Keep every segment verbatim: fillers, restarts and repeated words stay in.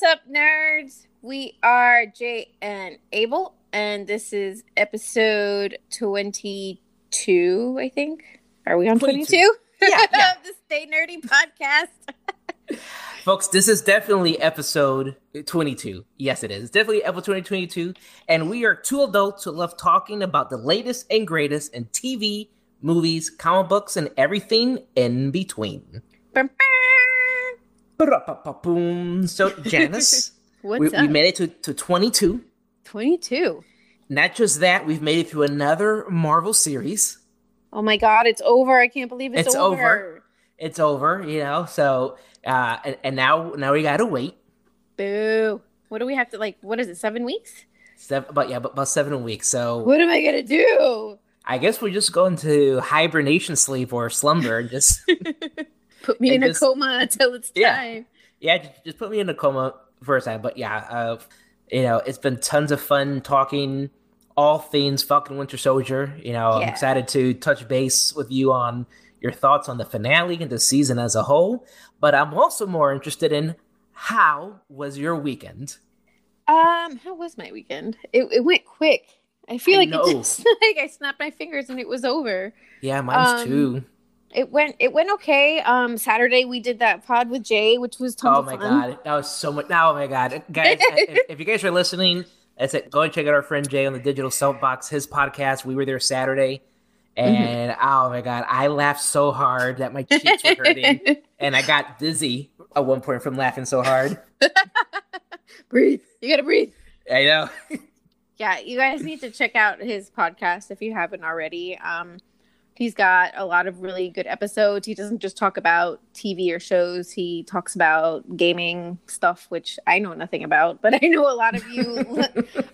What's up, nerds? We are Jay and Abel, and this is episode twenty-two, I think. Are we on twenty-two? twenty-two? Yeah, yeah. The Stay Nerdy Podcast. Folks, this is definitely episode twenty-two. Yes, it is. It's definitely episode twenty twenty-two, and we are two adults who love talking about the latest and greatest in T V, movies, comic books, and everything in between. Bum, So, Janice, What's we, up? we made it to, to twenty-two. twenty-two. Not just that, we've made it through another Marvel series. Oh my God, it's over. I can't believe it's, it's over. over. It's over, you know, so, uh, and, and now now we gotta wait. Boo. What do we have to, like, what is it, seven weeks? Seven, but yeah, but about seven weeks, so. What am I gonna do? I guess we just go into hibernation sleep or slumber and just... Put me and in just, a coma until it's time. Yeah, yeah, just put me in a coma for a second. But yeah, uh, you know, it's been tons of fun talking all things Falcon Winter Soldier. You know, yeah. I'm excited to touch base with you on your thoughts on the finale and the season as a whole. But I'm also more interested in how was your weekend? Um, how was my weekend? It it went quick. I feel I like, it just, like I snapped my fingers and it was over. Yeah, mine's um, too. It went it went okay. Um, Saturday we did that pod with Jay, which was tons of fun. Oh my God. That was so much. Oh my God. Guys, if, if you guys are listening, that's it. Go and check out our friend Jay on the Digital Soapbox, his podcast. We were there Saturday. And mm-hmm. oh my God, I laughed so hard that my cheeks were hurting. And I got dizzy at one point from laughing so hard. Breathe. You gotta breathe. I know. Yeah, you guys need to check out his podcast if you haven't already. Um He's got a lot of really good episodes. He doesn't just talk about T V or shows. He talks about gaming stuff, which I know nothing about. But I know a lot of you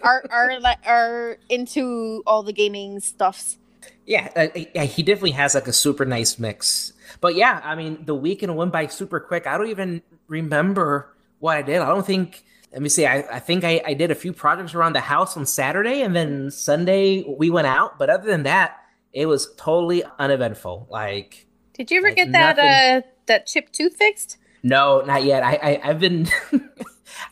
are, are are into all the gaming stuffs. Yeah, uh, he definitely has like a super nice mix. But yeah, I mean, the weekend went by super quick. I don't even remember what I did. I don't think... Let me see. I, I think I, I did a few projects around the house on Saturday. And then Sunday, we went out. But other than that... It was totally uneventful. Like, did you ever like get that nothing... uh, that chip tooth fixed? No, not yet. I, I I've been,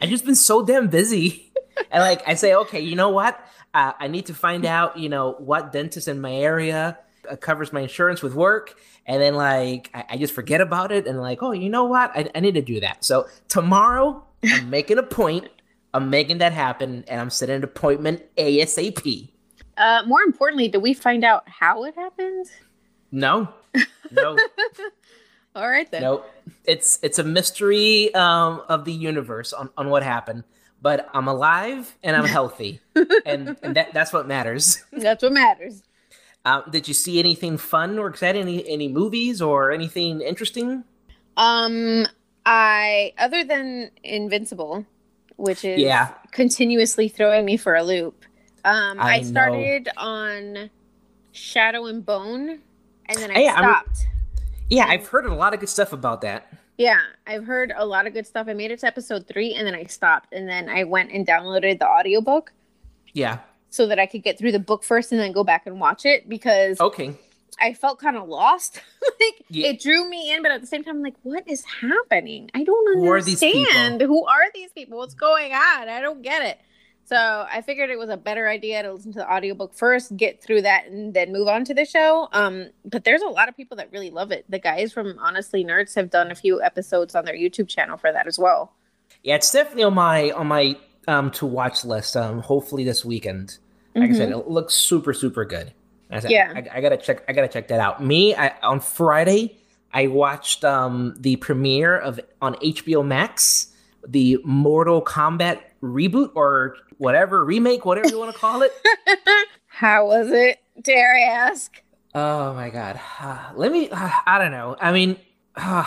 I've just been so damn busy, and like I say, okay, you know what? Uh, I need to find out, you know, what dentist in my area uh, covers my insurance with work, and then like I, I just forget about it, and like, oh, you know what? I, I need to do that. So tomorrow, I'm making a point. I'm making that happen, and I'm setting an appointment ASAP. Uh, more importantly, did we find out how it happened? No, no. All right then. No, it's it's a mystery um, of the universe on, on what happened. But I'm alive and I'm healthy, and, and that that's what matters. That's what matters. Uh, did you see anything fun or exciting? Any any movies or anything interesting? Um, I other than Invincible, which is yeah. continuously throwing me for a loop. Um, I, I started know. on Shadow and Bone, and then I hey, stopped. I'm, yeah, and, I've heard a lot of good stuff about that. Yeah, I've heard a lot of good stuff. I made it to episode three, and then I stopped. And then I went and downloaded the audiobook. Yeah. So that I could get through the book first and then go back and watch it, because okay. I felt kind of lost. like yeah. It drew me in, but at the same time, I'm like, what is happening? I don't Who understand. Are Who are these people? What's going on? I don't get it. So I figured it was a better idea to listen to the audiobook first, get through that, and then move on to the show. Um, but there's a lot of people that really love it. The guys from Honestly Nerds have done a few episodes on their YouTube channel for that as well. Yeah, it's definitely on my on my um, to-watch list, um, hopefully this weekend. Like mm-hmm. I said, it looks super, super good. I said, yeah. I, I gotta check I gotta check that out. Me, I, on Friday, I watched um, the premiere of on H B O Max, the Mortal Kombat reboot or whatever, remake, whatever you want to call it. How was it? Dare I ask? Oh my God. Uh, let me, uh, I don't know. I mean, uh,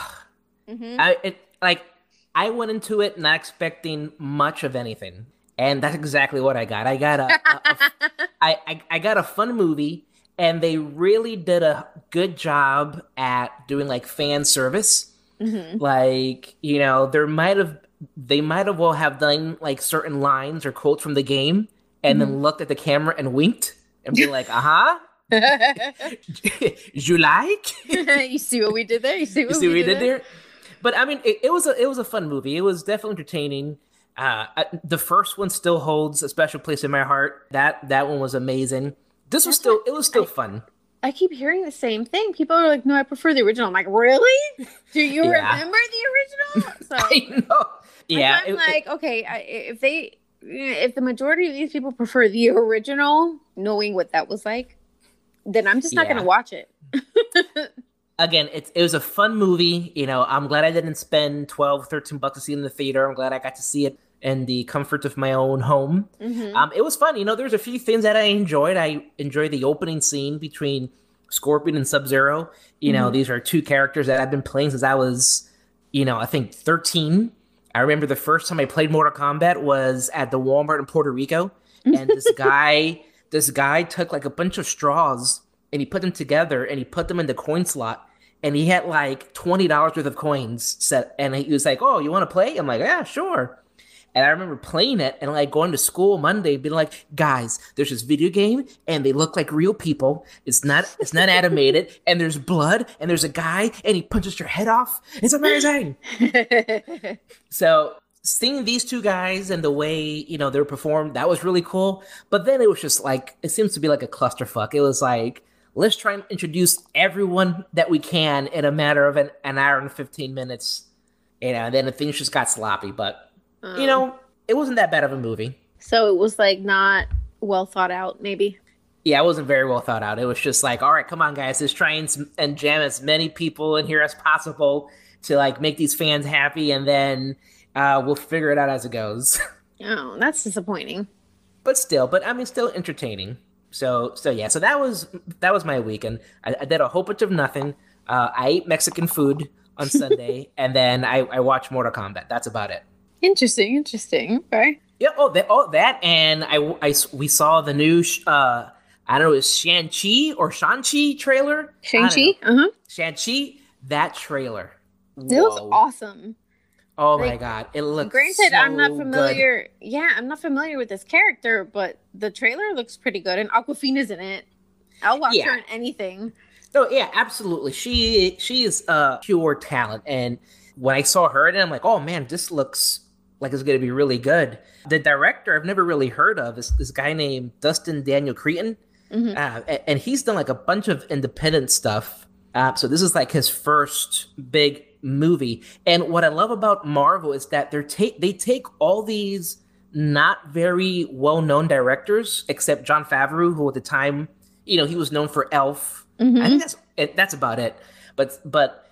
mm-hmm. I it, like I went into it not expecting much of anything. And that's exactly what I got. I got a, a, a I, I, I got a fun movie, and they really did a good job at doing like fan service. Mm-hmm. Like, you know, there might have They might have well have done like certain lines or quotes from the game, and mm-hmm. then looked at the camera and winked and be like, "Uh huh, you like? You see what we did there? You see what, you see we, what did we did there? there?" But I mean, it, it was a it was a fun movie. It was definitely entertaining. Uh, I, the first one still holds a special place in my heart. That that one was amazing. This That's was still what, it was still I, fun. I keep hearing the same thing. People are like, "No, I prefer the original." I'm like, "Really? Do you yeah. remember the original?" So I know. Yeah, I'm it, like, it, okay, I, if they, if the majority of these people prefer the original, knowing what that was like, then I'm just not yeah. going to watch it. Again, it, it was a fun movie. You know, I'm glad I didn't spend twelve, thirteen bucks to see it in the theater. I'm glad I got to see it in the comfort of my own home. Mm-hmm. Um, it was fun. You know, there's a few things that I enjoyed. I enjoyed the opening scene between Scorpion and Sub-Zero. You mm-hmm. know, these are two characters that I've been playing since I was, you know, I think thirteen. I remember the first time I played Mortal Kombat was at the Walmart in Puerto Rico. And this guy, this guy took like a bunch of straws and he put them together and he put them in the coin slot and he had like twenty dollars worth of coins set. And he was like, "Oh, you want to play?" I'm like, "Yeah, sure." And I remember playing it and like going to school Monday being like, "Guys, there's this video game and they look like real people. It's not, it's not animated and there's blood and there's a guy and he punches your head off. It's amazing." So seeing these two guys and the way, you know, they were performed, that was really cool. But then it was just like, it seems to be like a clusterfuck. It was like, let's try and introduce everyone that we can in a matter of an, an hour and fifteen minutes. You know, and then the things just got sloppy. But, um, you know, it wasn't that bad of a movie. So it was like not well thought out, maybe? Yeah, it wasn't very well thought out. It was just like, all right, come on, guys. Let's try and, and jam as many people in here as possible to, like, make these fans happy. And then uh, we'll figure it out as it goes. Oh, that's disappointing. But still, but I mean, still entertaining. So so yeah, so that was that was my weekend. I, I did a whole bunch of nothing. Uh, I ate Mexican food on Sunday, and then I, I watched Mortal Kombat. That's about it. Interesting, interesting. Okay. Yeah. Oh, that. Oh, that. And I, I we saw the new uh, I don't know, is Shang-Chi or Shang-Chi trailer? Shang-Chi. Uh huh. Shang-Chi. That trailer. Whoa. It was awesome. Oh like, my god, it looks. Granted, so I'm not familiar. Good. Yeah, I'm not familiar with this character, but the trailer looks pretty good, and Awkwafina's in it. I'll watch yeah. her in anything. Oh yeah, absolutely. She she is uh, pure talent, and when I saw her in it, I'm like, oh man, this looks like it's going to be really good. The director I've never really heard of is this guy named Dustin Daniel Cretton, mm-hmm. uh, and he's done like a bunch of independent stuff. Uh, so this is like his first big movie. And what I love about Marvel is that they're take they take all these not very well-known directors, except Jon Favreau, who at the time, you know, he was known for Elf. Mm-hmm. I think that's that's about it. But but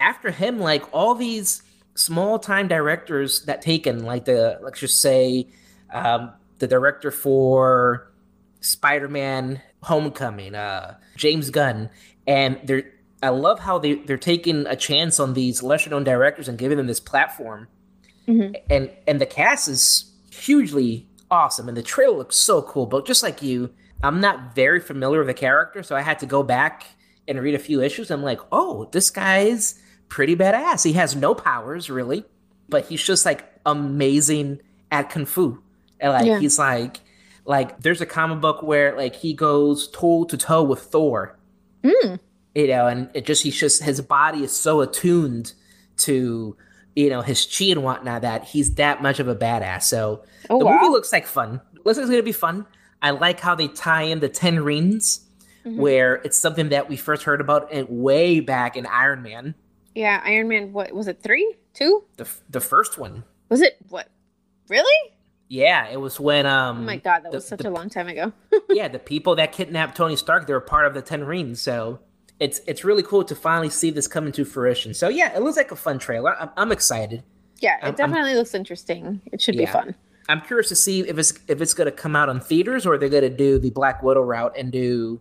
after him, like all these small-time directors that taken, like the let's just say um, the director for Spider-Man: Homecoming, uh, James Gunn, and they're. I love how they, they're taking a chance on these lesser-known directors and giving them this platform. Mm-hmm. And and the cast is hugely awesome, and the trailer looks so cool. But just like you, I'm not very familiar with the character, so I had to go back and read a few issues. I'm like, oh, this guy's pretty badass. He has no powers, really, but he's just, like, amazing at Kung Fu. And, like, yeah. he's, like, like, there's a comic book where, like, he goes toe-to-toe with Thor. Mm. You know, and it just, he's just, his body is so attuned to, you know, his chi and whatnot that he's that much of a badass. So oh, the wow. movie looks like fun. Looks like it's going to be fun. I like how they tie in the Ten Rings, mm-hmm. where it's something that we first heard about and way back in Iron Man. Yeah, Iron Man, what, was it three? Two? The the first one. Was it, what, really? Yeah, it was when... Um, oh my God, that the, was such the, a long time ago. Yeah, the people that kidnapped Tony Stark, they were part of the Ten Rings, so... It's it's really cool to finally see this coming to fruition. So, yeah, it looks like a fun trailer. I'm, I'm excited. Yeah, it I'm, definitely I'm, looks interesting. It should yeah. be fun. I'm curious to see if it's if it's going to come out on theaters or they're going to do the Black Widow route and do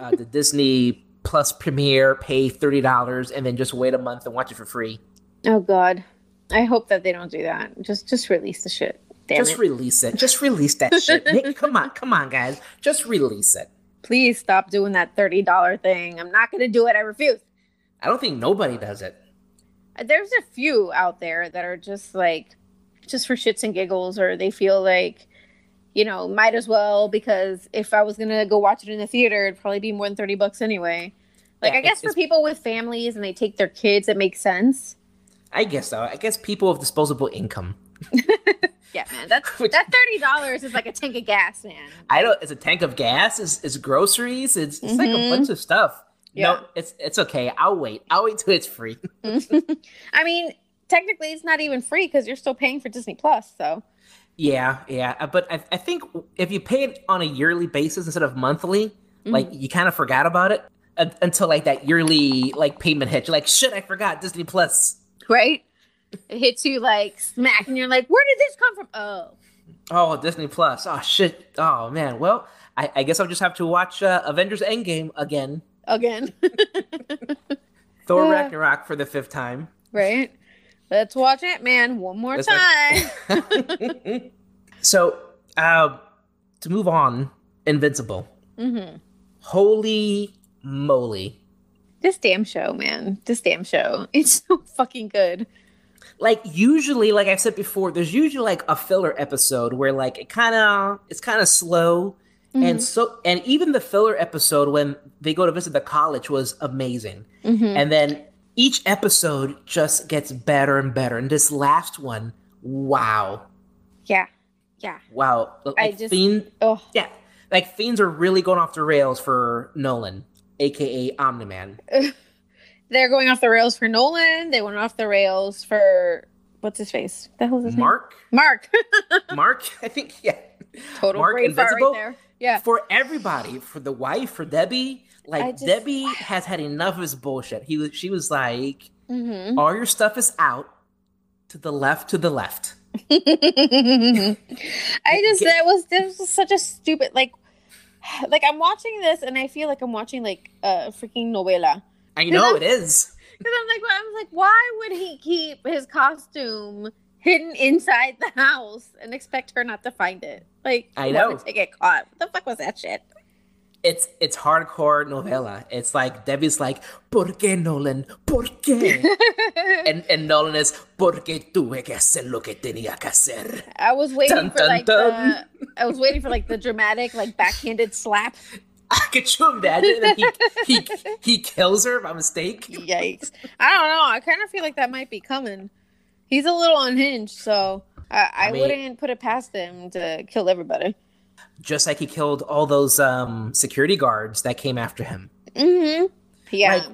uh, the Disney Plus premiere, pay thirty dollars, and then just wait a month and watch it for free. Oh, God. I hope that they don't do that. Just just release the shit. Damn just it. release it. Just release that shit. Nick, come on. Come on, guys. Just release it. Please stop doing that thirty dollars thing. I'm not going to do it. I refuse. I don't think nobody does it. There's a few out there that are just like, just for shits and giggles, or they feel like, you know, might as well, because if I was going to go watch it in the theater, it'd probably be more than thirty bucks anyway. Like, yeah, I guess for people with families and they take their kids, it makes sense. I guess so. I guess people with disposable income. Yeah, man. That's that thirty dollars is like a tank of gas, man. I don't. It's a tank of gas. It's, it's groceries. It's, it's mm-hmm. like a bunch of stuff. Yeah. No, it's it's okay. I'll wait. I'll wait till it's free. I mean, technically, it's not even free because you're still paying for Disney Plus. So. Yeah, yeah. But I, I think if you pay it on a yearly basis instead of monthly, mm-hmm. like you kind of forgot about it uh, until like that yearly like payment hit. You're like, shit, I forgot Disney Plus. Right. It hits you like smack, and you're like, where did this come from? Oh. Oh, Disney Plus. Oh, shit. Oh, man. Well, I, I guess I'll just have to watch uh, Avengers Endgame again. Again. Thor yeah. Ragnarok for the fifth time. Right. Let's watch Ant-Man one more Let's time. Watch- so, uh, to move on, Invincible. Mm-hmm. Holy moly. This damn show, man. This damn show. It's so fucking good. Like usually, like I've said before, there's usually like a filler episode where like it kind of it's kind of slow, mm-hmm. and so and even the filler episode when they go to visit the college was amazing, mm-hmm. and then each episode just gets better and better, and this last one, wow, yeah, yeah, wow, like I just fiend, oh yeah, like fiends are really going off the rails for Nolan, aka Omni-Man. They're going off the rails for Nolan. They went off the rails for what's his face? The hell is his Mark? name? Mark. Mark. Mark. I think yeah. Total Mark Invincible right there. Yeah. For everybody, for the wife, for Debbie. Like just, Debbie wow. has had enough of his bullshit. He was. She was like, mm-hmm. all your stuff is out. To the left. To the left. I just that was this was such a stupid like, like I'm watching this and I feel like I'm watching like a uh, freaking novela. I know it is. Because I'm like, well, I was like, why would he keep his costume hidden inside the house and expect her not to find it? Like, I know they get caught. What the fuck was that shit? It's it's hardcore novella. It's like Debbie's like, ¿Por qué Nolan? ¿Por qué? and and Nolan is, porque tuve que hacer lo que tenía que hacer. I was waiting dun, for dun, like dun. The, I was waiting for like the dramatic like backhanded slap. I could you imagine if he, he he kills her by mistake? Yikes. I don't know. I kind of feel like that might be coming. He's a little unhinged, so I, I, I mean, wouldn't put it past him to kill everybody. Just like he killed all those um, security guards that came after him. Mm-hmm. Yeah. Like,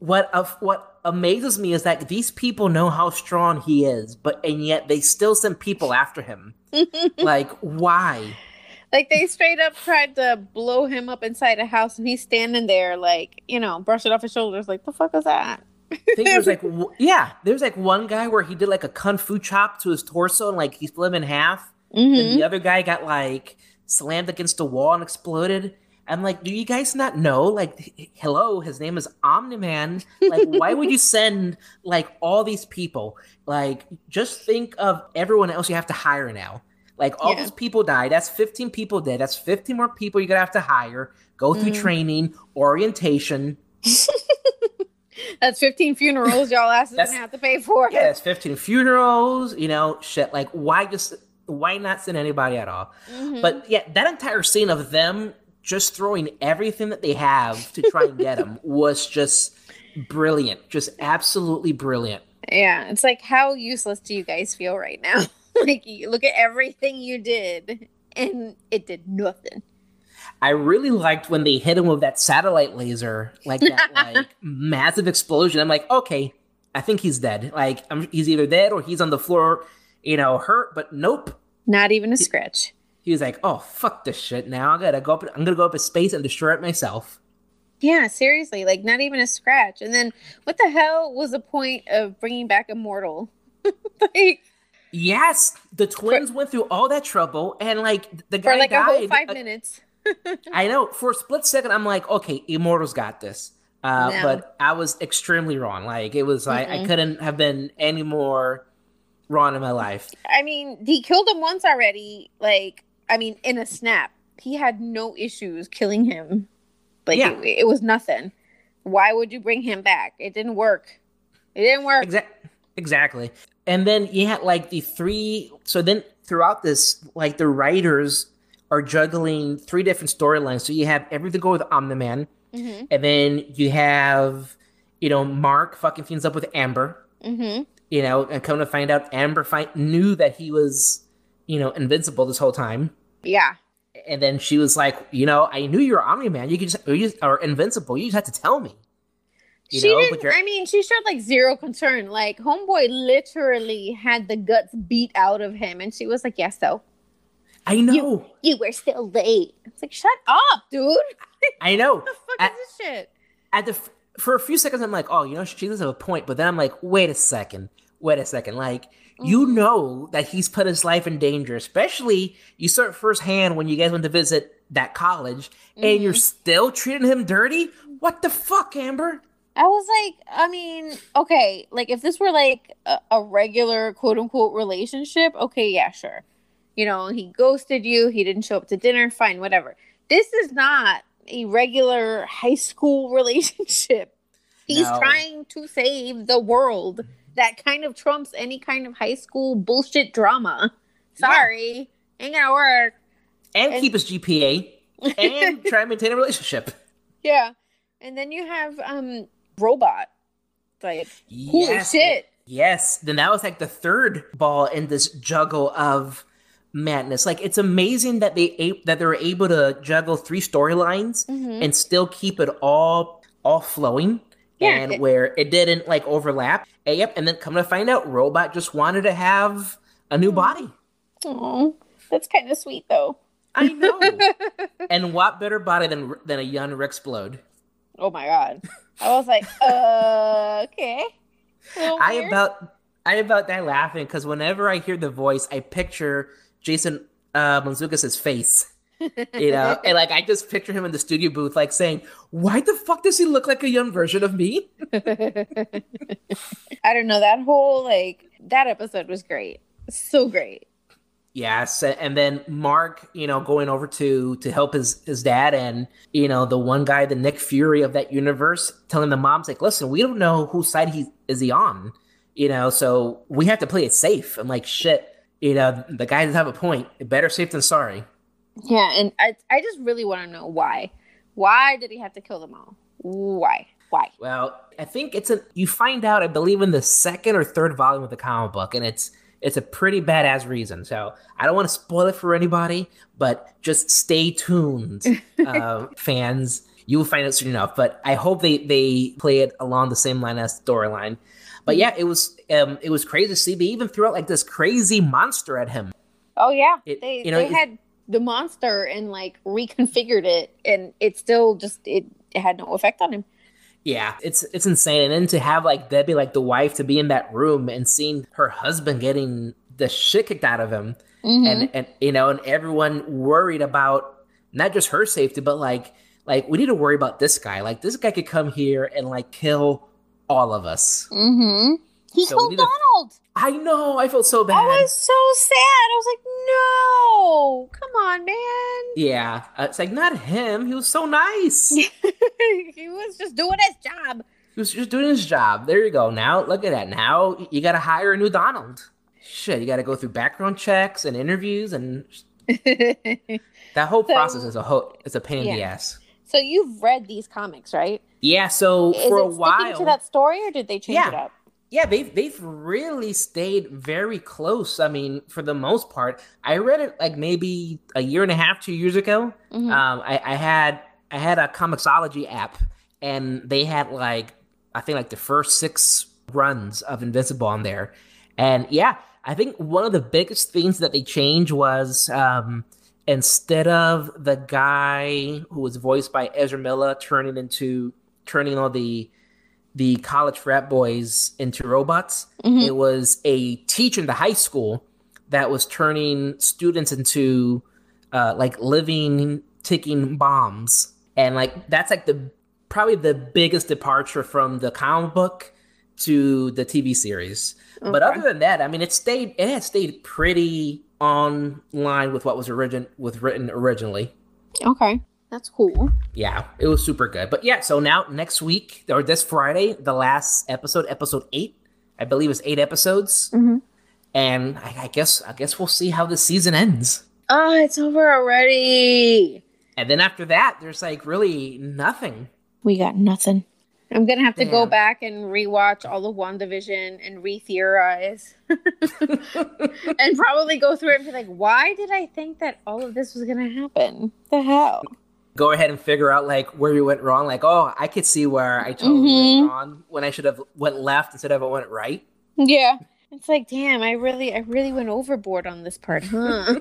what uh, what amazes me is that these people know how strong he is, but and yet they still send people after him. Like, why? Like, they straight up tried to blow him up inside a house, and he's standing there, like, you know, brushing off his shoulders, like, the fuck is that? I think there's, like, w- yeah, there's, like, one guy where he did, like, a kung fu chop to his torso, and, like, he split him in half. Mm-hmm. And the other guy got, like, slammed against the wall and exploded. I'm like, do you guys not know? Like, h- hello, his name is Omni-Man. Like, why would you send, like, all these people? Like, just think of everyone else you have to hire now. Like, all yeah. those people die. That's fifteen people dead. That's fifteen more people you're going to have to hire, go through mm. training, orientation. That's fifteen funerals y'all asses going to have to pay for. Yeah, that's fifteen funerals, you know, shit. Like, why just, why not send anybody at all? Mm-hmm. But, yeah, that entire scene of them just throwing everything that they have to try and get him was just brilliant. Just absolutely brilliant. Yeah, it's like, how useless do you guys feel right now? Like, you look at everything you did, and it did nothing. I really liked when they hit him with that satellite laser, like that like massive explosion. I'm like, okay, I think he's dead. Like, I'm, he's either dead or he's on the floor, you know, hurt. But nope, not even a he, scratch. He was like, oh fuck this shit. Now I gotta go up. I'm gonna go up in space and destroy it myself. Yeah, seriously, like not even a scratch. And then what the hell was the point of bringing back Immortal? Like. Yes, the twins for, went through all that trouble, and like the guy for like died. A whole five uh, minutes. I know. For a split second, I'm like, okay, Immortals got this, uh, no. but I was extremely wrong. Like it was, like mm-hmm. I couldn't have been any more wrong in my life. I mean, he killed him once already. Like, I mean, in a snap, he had no issues killing him. Like yeah. it, it was nothing. Why would you bring him back? It didn't work. It didn't work. Exactly. Exactly. And then you had like the three. So then throughout this, like the writers are juggling three different storylines. So you have everything go with Omni-Man. Mm-hmm. And then you have, you know, Mark fucking fiends up with Amber. Mm-hmm. You know, and come to find out Amber find, knew that he was you know, invincible this whole time. Yeah. And then she was like, you know, I knew you were Omni-Man. You could just, or, you just, or invincible. You just had to tell me. You she know, didn't, I mean, she showed like zero concern. Like, homeboy literally had the guts beat out of him. And she was like, yes, yeah, so. I know. You, you were still late. It's like, shut up, dude. I know. What the fuck at, is this shit? At the, for a few seconds, I'm like, oh, you know, she does have a point. But then I'm like, wait a second. Wait a second. Like, mm-hmm. you know that he's put his life in danger, especially you saw it firsthand when you guys went to visit that college. Mm-hmm. And you're still treating him dirty? What the fuck, Amber? I was like, I mean, okay, like if this were like a, a regular quote unquote relationship, okay, yeah, sure. You know, he ghosted you, he didn't show up to dinner, fine, whatever. This is not a regular high school relationship. He's no. trying to save the world. That kind of trumps any kind of high school bullshit drama. Sorry, yeah. ain't gonna work. And, and keep his G P A and try and maintain a relationship. Yeah. And then you have, um, Robot, like holy yes, shit. Yes, then that was like the third ball in this juggle of madness. Like it's amazing that they a- that they were able to juggle three storylines mm-hmm. and still keep it all all flowing. Yeah, and it- where it didn't like overlap. And, yep, and then come to find out, Robot just wanted to have a new mm. body. Oh, that's kind of sweet though. I know. And what better body than than a young Rex Blode? Oh my god. I was like, uh, okay. I about I about that laughing because whenever I hear the voice, I picture Jason uh, Mantzoukas' face, you know, and like I just picture him in the studio booth, like saying, "Why the fuck does he look like a young version of me?" I don't know. That whole like that episode was great, so great. Yes, and then Mark, you know, going over to to help his, his dad and, you know, the one guy, the Nick Fury of that universe, telling the mom's like, listen, we don't know whose side he is he on, you know, so we have to play it safe. I'm like, shit, you know, the guy doesn't have a point. Better safe than sorry. Yeah, and I I just really want to know why. Why did he have to kill them all? Why? Why? Well, I think it's a, you find out, I believe, in the second or third volume of the comic book, and it's, It's a pretty badass reason, so I don't want to spoil it for anybody, but just stay tuned, uh, fans. You will find it soon enough, but I hope they, they play it along the same line as storyline. But yeah, it was um, it was crazy to see. They even threw out like this crazy monster at him. Oh yeah, it, they you know, they had the monster and like reconfigured it, and it still just it, it had no effect on him. Yeah, it's it's insane. And then to have like Debbie, like the wife, to be in that room and seeing her husband getting the shit kicked out of him mm-hmm. and, and, you know, and everyone worried about not just her safety, but like, like we need to worry about this guy. Like this guy could come here and like kill all of us. Mm-hmm. He so killed Donald. To... I know. I felt so bad. I was so sad. I was like, no, come on, man. Yeah. Uh, it's like, not him. He was so nice. He was just doing his job. He was just doing his job. There you go. Now, look at that. Now you got to hire a new Donald. Shit, you got to go through background checks and interviews. And that whole so, process is a ho- it's a pain yeah. in the ass. So you've read these comics, right? Yeah. So is for it a while. Sticking to that story or did they change yeah. it up? Yeah, they've, they've really stayed very close. I mean, for the most part, I read it like maybe a year and a half, two years ago. Mm-hmm. Um, I, I had I had a Comixology app, and they had like, I think like the first six runs of Invincible on there. And yeah, I think one of the biggest things that they changed was um, instead of the guy who was voiced by Ezra Miller turning into, turning all the... the college frat boys into robots. Mm-hmm. It was a teacher in the high school that was turning students into uh, like living, ticking bombs. And like, that's like the, probably the biggest departure from the comic book to the T V series. Okay. But other than that, I mean, it stayed, it has stayed pretty on line with what was origin with written originally. Okay. That's cool. Yeah, it was super good. But yeah, so now next week, or this Friday, the last episode, episode eight, I believe it's eight episodes. Mm-hmm. And I, I guess I guess we'll see how the season ends. Oh, it's over already. And then after that, there's like really nothing. We got nothing. I'm going to have to Damn. go back and rewatch all of WandaVision and re-theorize and probably go through it and be like, why did I think that all of this was going to happen? The hell? Go ahead and figure out like where you went wrong. Like, oh, I could see where I totally mm-hmm. went wrong when I should have went left instead of went right. Yeah. It's like, damn, I really, I really went overboard on this part, huh?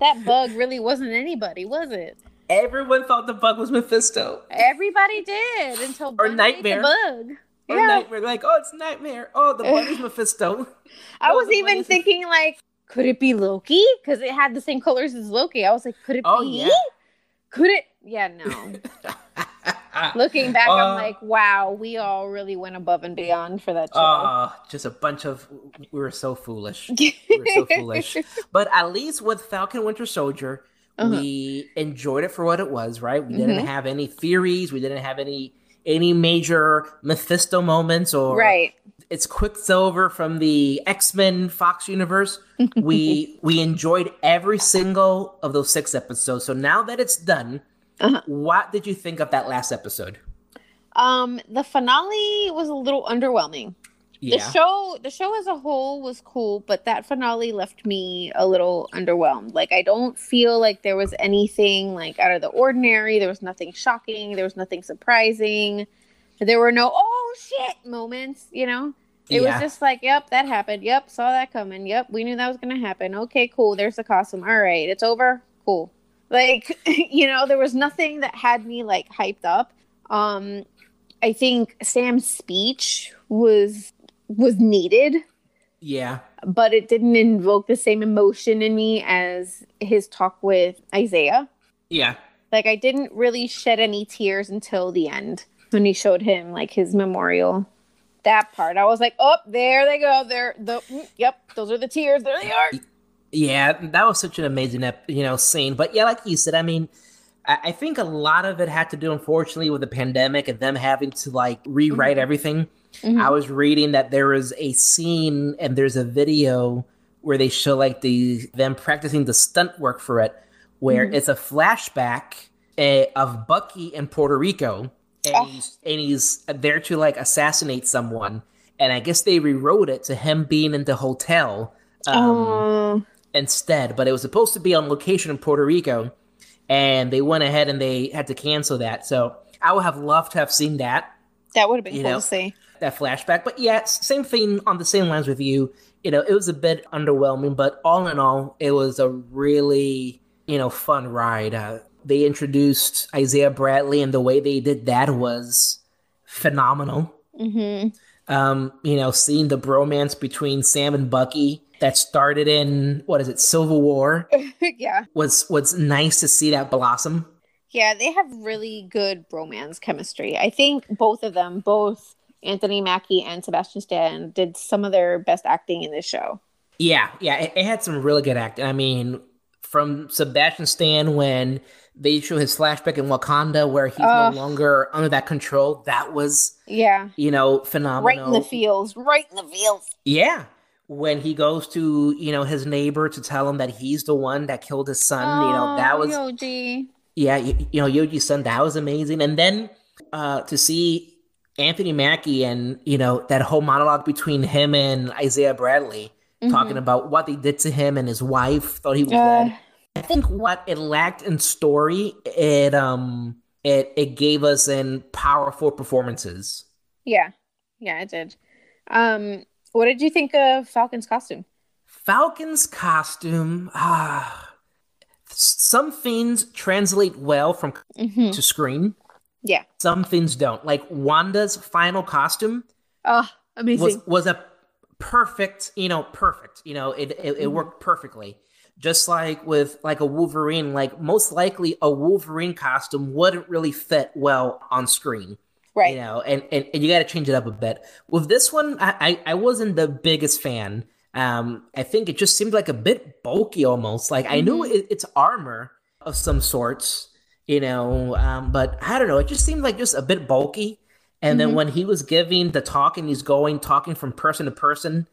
That bug really wasn't anybody, was it? Everyone thought the bug was Mephisto. Everybody did until or Nightmare. The bug. Or yeah. Nightmare. Like, oh, it's Nightmare. Oh, the bug is Mephisto. I oh, was even thinking, is- like, could it be Loki? Because it had the same colors as Loki. I was like, could it oh, be? Yeah. Could it? Yeah, no. Looking back, uh, I'm like, wow, we all really went above and beyond for that show. Uh, just a bunch of, we were so foolish. we were so foolish. But at least with Falcon Winter Soldier, uh-huh. we enjoyed it for what it was, right? We mm-hmm. didn't have any theories. We didn't have any any major Mephisto moments or right. It's Quicksilver from the X-Men Fox universe. we we enjoyed every single of those six episodes. So now that it's done, uh-huh. what did you think of that last episode? Um, the finale was a little underwhelming. Yeah. The show, the show as a whole was cool, but that finale left me a little underwhelmed. Like, I don't feel like there was anything like out of the ordinary. There was nothing shocking. There was nothing surprising. There were no "oh shit" moments. You know, it yeah. was just like, "Yep, that happened. Yep, saw that coming. Yep, we knew that was gonna happen. Okay, cool. There's the costume. All right, it's over. Cool." Like, you know, there was nothing that had me like hyped up. Um, I think Sam's speech was. was needed, yeah, but it didn't invoke the same emotion in me as his talk with Isaiah. Yeah, like I didn't really shed any tears until the end when he showed him like his memorial. That part, I was like, oh, there they go, there, the yep, those are the tears, there they are. Yeah, that was such an amazing, you know, scene. But yeah, like you said, I mean, I, I think a lot of it had to do, unfortunately, with the pandemic and them having to like rewrite mm-hmm. everything. Mm-hmm. I was reading that there was a scene and there's a video where they show like the them practicing the stunt work for it, where mm-hmm. it's a flashback uh, of Bucky in Puerto Rico, and, oh. he's, and he's there to like assassinate someone. And I guess they rewrote it to him being in the hotel um, oh. instead, but it was supposed to be on location in Puerto Rico, and they went ahead and they had to cancel that. So I would have loved to have seen that. That would have been you cool know, to see. That flashback. But yeah, same thing on the same lines with you. You know, it was a bit underwhelming, but all in all, it was a really, you know, fun ride. Uh, they introduced Isaiah Bradley, and the way they did that was phenomenal. Mm-hmm. Um, you know, seeing the bromance between Sam and Bucky that started in, what is it, Civil War? yeah. Was, was nice to see that blossom. Yeah, they have really good bromance chemistry. I think both of them, both Anthony Mackie and Sebastian Stan, did some of their best acting in this show. Yeah, yeah, it, it had some really good acting. I mean, from Sebastian Stan when they show his flashback in Wakanda where he's uh, no longer under that control, that was, yeah, you know, phenomenal. Right in the feels, right in the feels. Yeah. When he goes to, you know, his neighbor to tell him that he's the one that killed his son, oh, you know, that was... Yoji. Yeah, you, you know, Yoji's son, that was amazing. And then uh, to see Anthony Mackie and, you know, that whole monologue between him and Isaiah Bradley mm-hmm. talking about what they did to him and his wife, thought he was uh, dead. I think what it lacked in story, it um it it gave us in powerful performances. Yeah, yeah, it did. Um, what did you think of Falcon's costume? Falcon's costume, ah... some things translate well from mm-hmm. to screen. Yeah. Some things don't. Like Wanda's final costume. Oh, amazing. Was, was a perfect, you know, perfect. You know, it, it, it worked perfectly. Just like with like a Wolverine, like most likely a Wolverine costume wouldn't really fit well on screen. Right. You know, and, and, and you got to change it up a bit. With this one, I, I, I wasn't the biggest fan. Um, I think it just seemed like a bit bulky almost. Like mm-hmm. I knew it, it's armor of some sorts, you know, um, but I don't know. It just seemed like just a bit bulky. And mm-hmm. then when he was giving the talk and he's going, talking from person to person,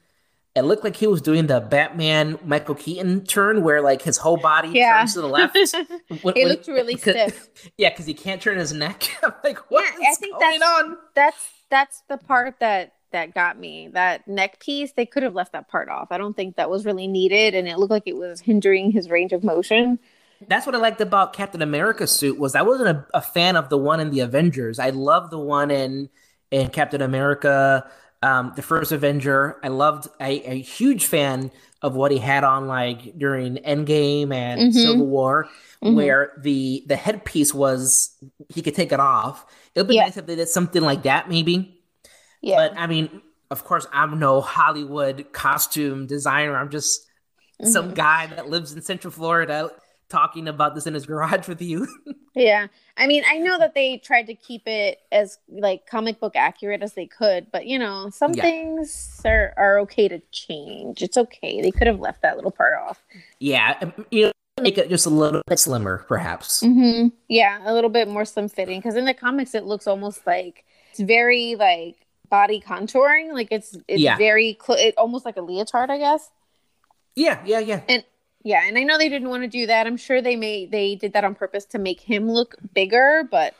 It looked like he was doing the Batman Michael Keaton turn where like his whole body yeah. turns to the left. It looked really stiff. Yeah, because he can't turn his neck. I'm like, what yeah, is I think going that's, on? That's that's the part that that got me. That neck piece, they could have left that part off. I don't think that was really needed, and it looked like it was hindering his range of motion. That's what I liked about Captain America's suit was I wasn't a, a fan of the one in the Avengers. I loved the one in in Captain America. Um, the first Avenger, I loved I, a huge fan of what he had on like during Endgame and mm-hmm. Civil War, mm-hmm. where the, the headpiece was he could take it off. It would be yeah. nice if they did something like that, maybe. Yeah. But I mean, of course, I'm no Hollywood costume designer. I'm just mm-hmm. some guy that lives in Central Florida talking about this in his garage with you. Yeah. I mean, I know that they tried to keep it as like comic book accurate as they could, but you know, some yeah. things are, are okay to change. It's okay. They could have left that little part off. Yeah. You know, make it just a little bit slimmer, perhaps. Mm-hmm. Yeah. A little bit more slim fitting. Because in the comics, it looks almost like it's very like body contouring. Like it's, it's yeah. very, cl- it, almost like a leotard, I guess. Yeah. Yeah. Yeah. And, Yeah, and I know they didn't want to do that. I'm sure they may they did that on purpose to make him look bigger, but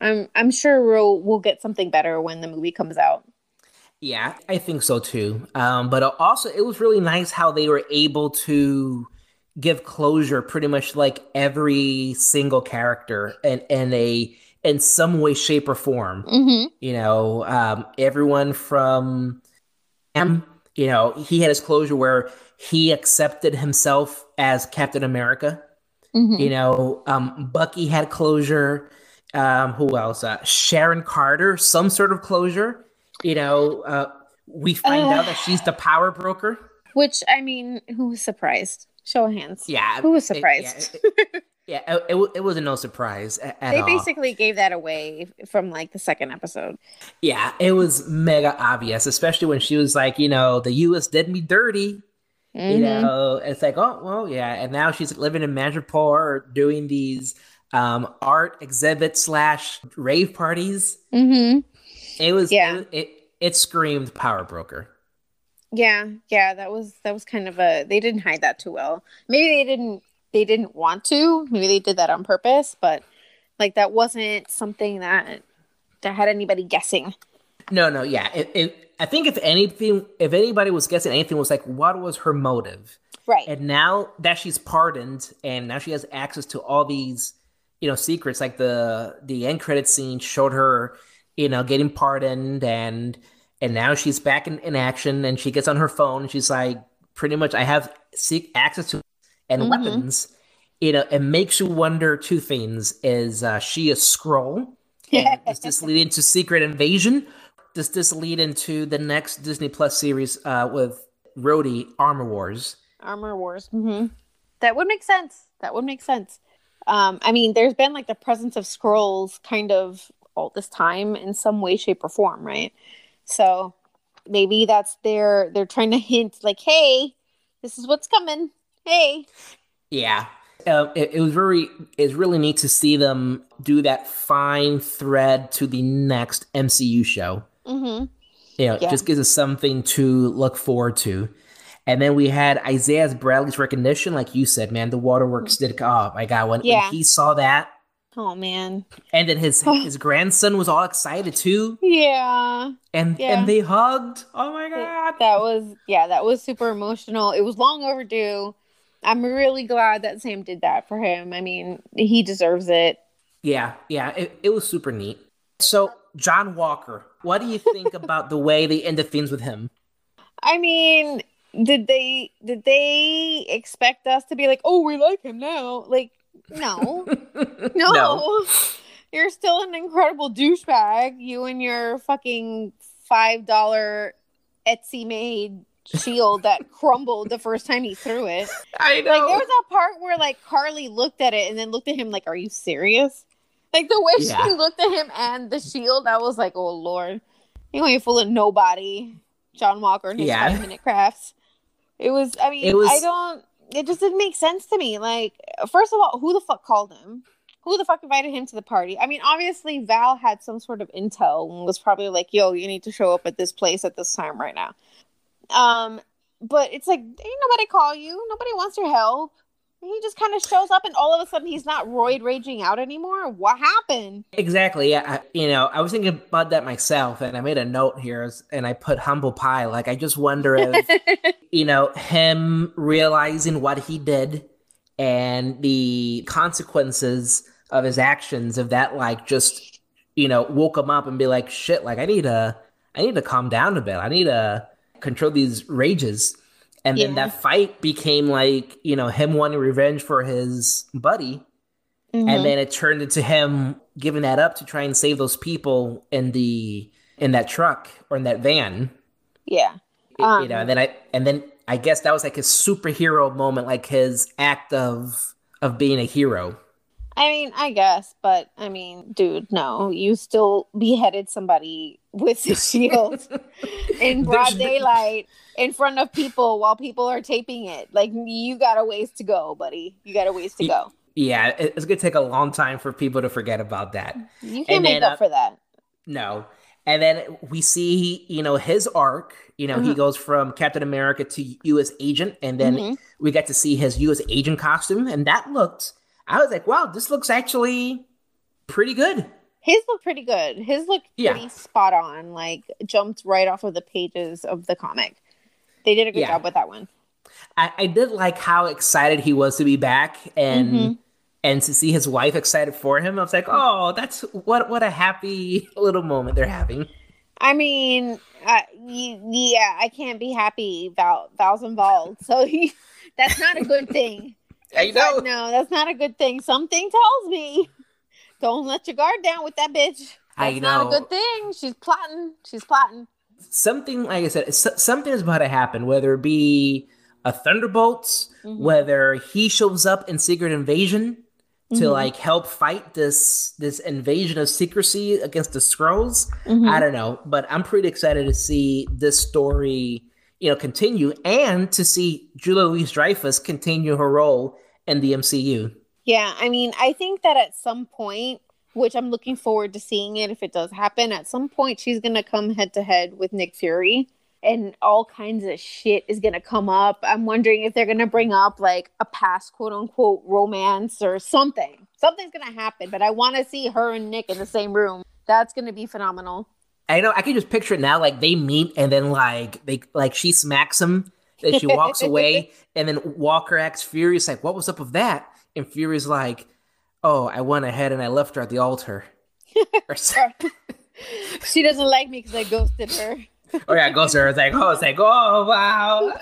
I'm I'm sure we'll we'll get something better when the movie comes out. Yeah, I think so too. Um, but also, it was really nice how they were able to give closure pretty much like every single character and and a in some way, shape, or form. Mm-hmm. You know, um, everyone from M. You know, he had his closure where he accepted himself as Captain America. Mm-hmm. You know, um, Bucky had closure. Um, who else? Uh, Sharon Carter, some sort of closure. You know, uh, we find uh, out that she's the Power Broker. Which, I mean, who was surprised? Show of hands. Yeah. Who was surprised? It, yeah, it, yeah it, it, it was a no surprise at, at all. They basically gave that away from like the second episode. Yeah, it was mega obvious, especially when she was like, you know, the U S did me dirty. Mm-hmm. You know, it's like, oh, well, yeah. And now she's living in Madripoor doing these um, art exhibit slash rave parties. Mm-hmm. It was, yeah. it, it, it screamed Power Broker. Yeah. Yeah. That was, that was kind of a, they didn't hide that too well. Maybe they didn't, they didn't want to, maybe they did that on purpose, but like, that wasn't something that, that had anybody guessing. No, no. Yeah. It, it I think if anything, if anybody was guessing anything, was like, what was her motive? Right. And now that she's pardoned and now she has access to all these, you know, secrets, like the the end credit scene showed her, you know, getting pardoned and and now she's back in, in action and she gets on her phone and she's like, pretty much, I have seek access to and mm-hmm. weapons. You know, it makes you wonder two things. Is uh, she a Skrull? And does this lead into Secret Invasion? Does this lead into the next Disney Plus series uh, with Rhodey, Armor Wars? Armor Wars. Mm-hmm. That would make sense. That would make sense. Um, I mean, there's been like the presence of Skrulls kind of all this time in some way, shape, or form, right? So maybe that's their, they're trying to hint like, hey, this is what's coming. Hey. Yeah. Uh, it, it was very, it's really neat to see them do that fine thread to the next M C U show. Mm-hmm. You know, yeah, it just gives us something to look forward to. And then we had Isaiah Bradley's recognition, like you said, man. The waterworks did. Oh my god, when, yeah. when he saw that, oh man! And then his his grandson was all excited too. Yeah, and yeah. and they hugged. Oh my god, that was yeah, that was super emotional. It was long overdue. I'm really glad that Sam did that for him. I mean, he deserves it. Yeah, yeah, it, it was super neat. So, John Walker, what do you think about the way they ended things with him? I mean, did they did they expect us to be like, oh, we like him now? Like, no. no. no. You're still an incredible douchebag. You and your fucking five dollars Etsy-made shield that crumbled the first time he threw it. I know. Like, there was a part where, like, Carly looked at it and then looked at him like, are you serious? Like, the way yeah. she looked at him and the shield, I was like, oh, Lord. You know, you're full of nobody. John Walker and his yeah. five-minute crafts. It was, I mean, it was... I don't, it just didn't make sense to me. Like, first of all, who the fuck called him? Who the fuck invited him to the party? I mean, obviously, Val had some sort of intel and was probably like, yo, you need to show up at this place at this time right now. Um, But it's like, ain't nobody call you. Nobody wants your help. And he just kind of shows up, and all of a sudden, he's not roid raging out anymore. What happened? Exactly. Yeah, you know, I was thinking about that myself, and I made a note here, and I put humble pie. Like, I just wonder if, you know, him realizing what he did and the consequences of his actions, of that, like, just, you know, woke him up and be like, shit, like, I need to, I need to calm down a bit. I need to control these rages. And yeah. then that fight became like, you know, him wanting revenge for his buddy. Mm-hmm. And then it turned into him giving that up to try and save those people in the in that truck or in that van. Yeah. Um, you know, and then I and then I guess that was like his superhero moment, like his act of of being a hero. I mean, I guess, but I mean, dude, no, you still beheaded somebody with a shield in broad daylight in front of people while people are taping it. Like, you got a ways to go, buddy. You got a ways to go. Yeah, it's going to take a long time for people to forget about that. You can't make up uh, for that. No. And then we see, you know, his arc, you know, mm-hmm. he goes from Captain America to U S Agent. And then mm-hmm. we got to see his U S Agent costume. And that looked... I was like, wow, this looks actually pretty good. His looked pretty good. His looked yeah. pretty spot on, like jumped right off of the pages of the comic. They did a good yeah. job with that one. I, I did like how excited he was to be back and mm-hmm. and to see his wife excited for him. I was like, oh, that's what what a happy little moment they're having. I mean, uh, yeah, I can't be happy about Val's involved. So he, that's not a good thing. I know. Like, no, that's not a good thing. Something tells me, don't let your guard down with that bitch. That's I know. Not a good thing. She's plotting. She's plotting. Something, like I said, so- something is about to happen, whether it be a Thunderbolts, mm-hmm. whether he shows up in Secret Invasion to mm-hmm. like help fight this this invasion of secrecy against the Skrulls. Mm-hmm. I don't know, but I'm pretty excited to see this story, you know, continue, and to see Julia Louis-Dreyfus continue her role in the M C U. Yeah, I mean, I think that at some point, which I'm looking forward to seeing it if it does happen, at some point she's going to come head to head with Nick Fury and all kinds of shit is going to come up. I'm wondering if they're going to bring up like a past quote unquote romance or something. Something's going to happen, but I want to see her and Nick in the same room. That's going to be phenomenal. I know, I can just picture it now, like they meet and then like they like she smacks him, then she walks away, and then Walker asks Fury's like, what was up with that? And Fury's like, oh, I went ahead and I left her at the altar. Or something. She doesn't like me because I ghosted her. Oh yeah, ghosted her. It's like, oh, it's like, oh wow.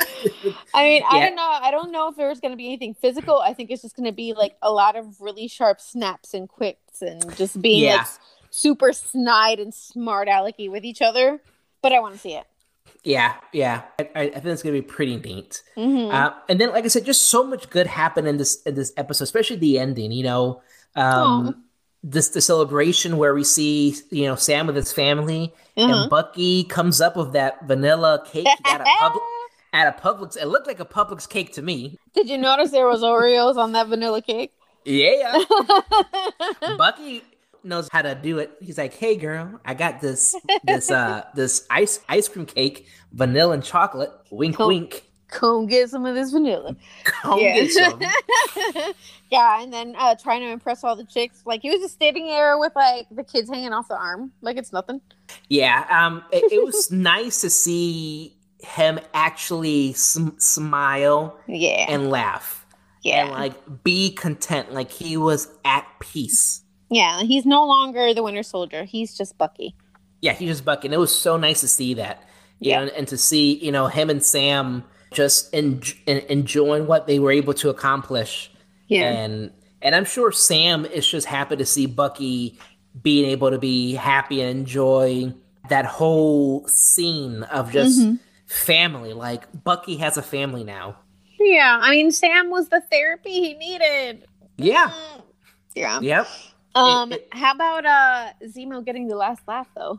I mean, yeah. I don't know. I don't know if there's gonna be anything physical. I think it's just gonna be like a lot of really sharp snaps and quicks and just being yeah. like super snide and smart alecky with each other, but I want to see it. Yeah, yeah, I, I think it's gonna be pretty neat. Mm-hmm. Uh, and then, like I said, just so much good happened in this in this episode, especially the ending. You know, um, this the celebration where we see, you know, Sam with his family, mm-hmm. and Bucky comes up with that vanilla cake at a pub- at a Publix. It looked like a Publix cake to me. Did you notice there was Oreos on that vanilla cake? Yeah, Bucky knows how to do it. He's like, hey girl, I got this this uh this ice ice cream cake, vanilla and chocolate, wink come, wink come get some of this vanilla, come yeah. get some. Yeah, and then uh trying to impress all the chicks, like he was just standing there with like the kids hanging off the arm like it's nothing. Yeah, um it, it was nice to see him actually sm- smile yeah and laugh yeah and like be content, like he was at peace. Yeah, he's no longer the Winter Soldier. He's just Bucky. Yeah, he's just Bucky. And it was so nice to see that. You yeah. know, and, and to see, you know, him and Sam just en- en- enjoying what they were able to accomplish. Yeah. And and I'm sure Sam is just happy to see Bucky being able to be happy and enjoy that whole scene of just mm-hmm. family. Like, Bucky has a family now. Yeah, I mean, Sam was the therapy he needed. Yeah. Mm-hmm. Yeah. Yep. Um, it, it, how about uh, Zemo getting the last laugh, though?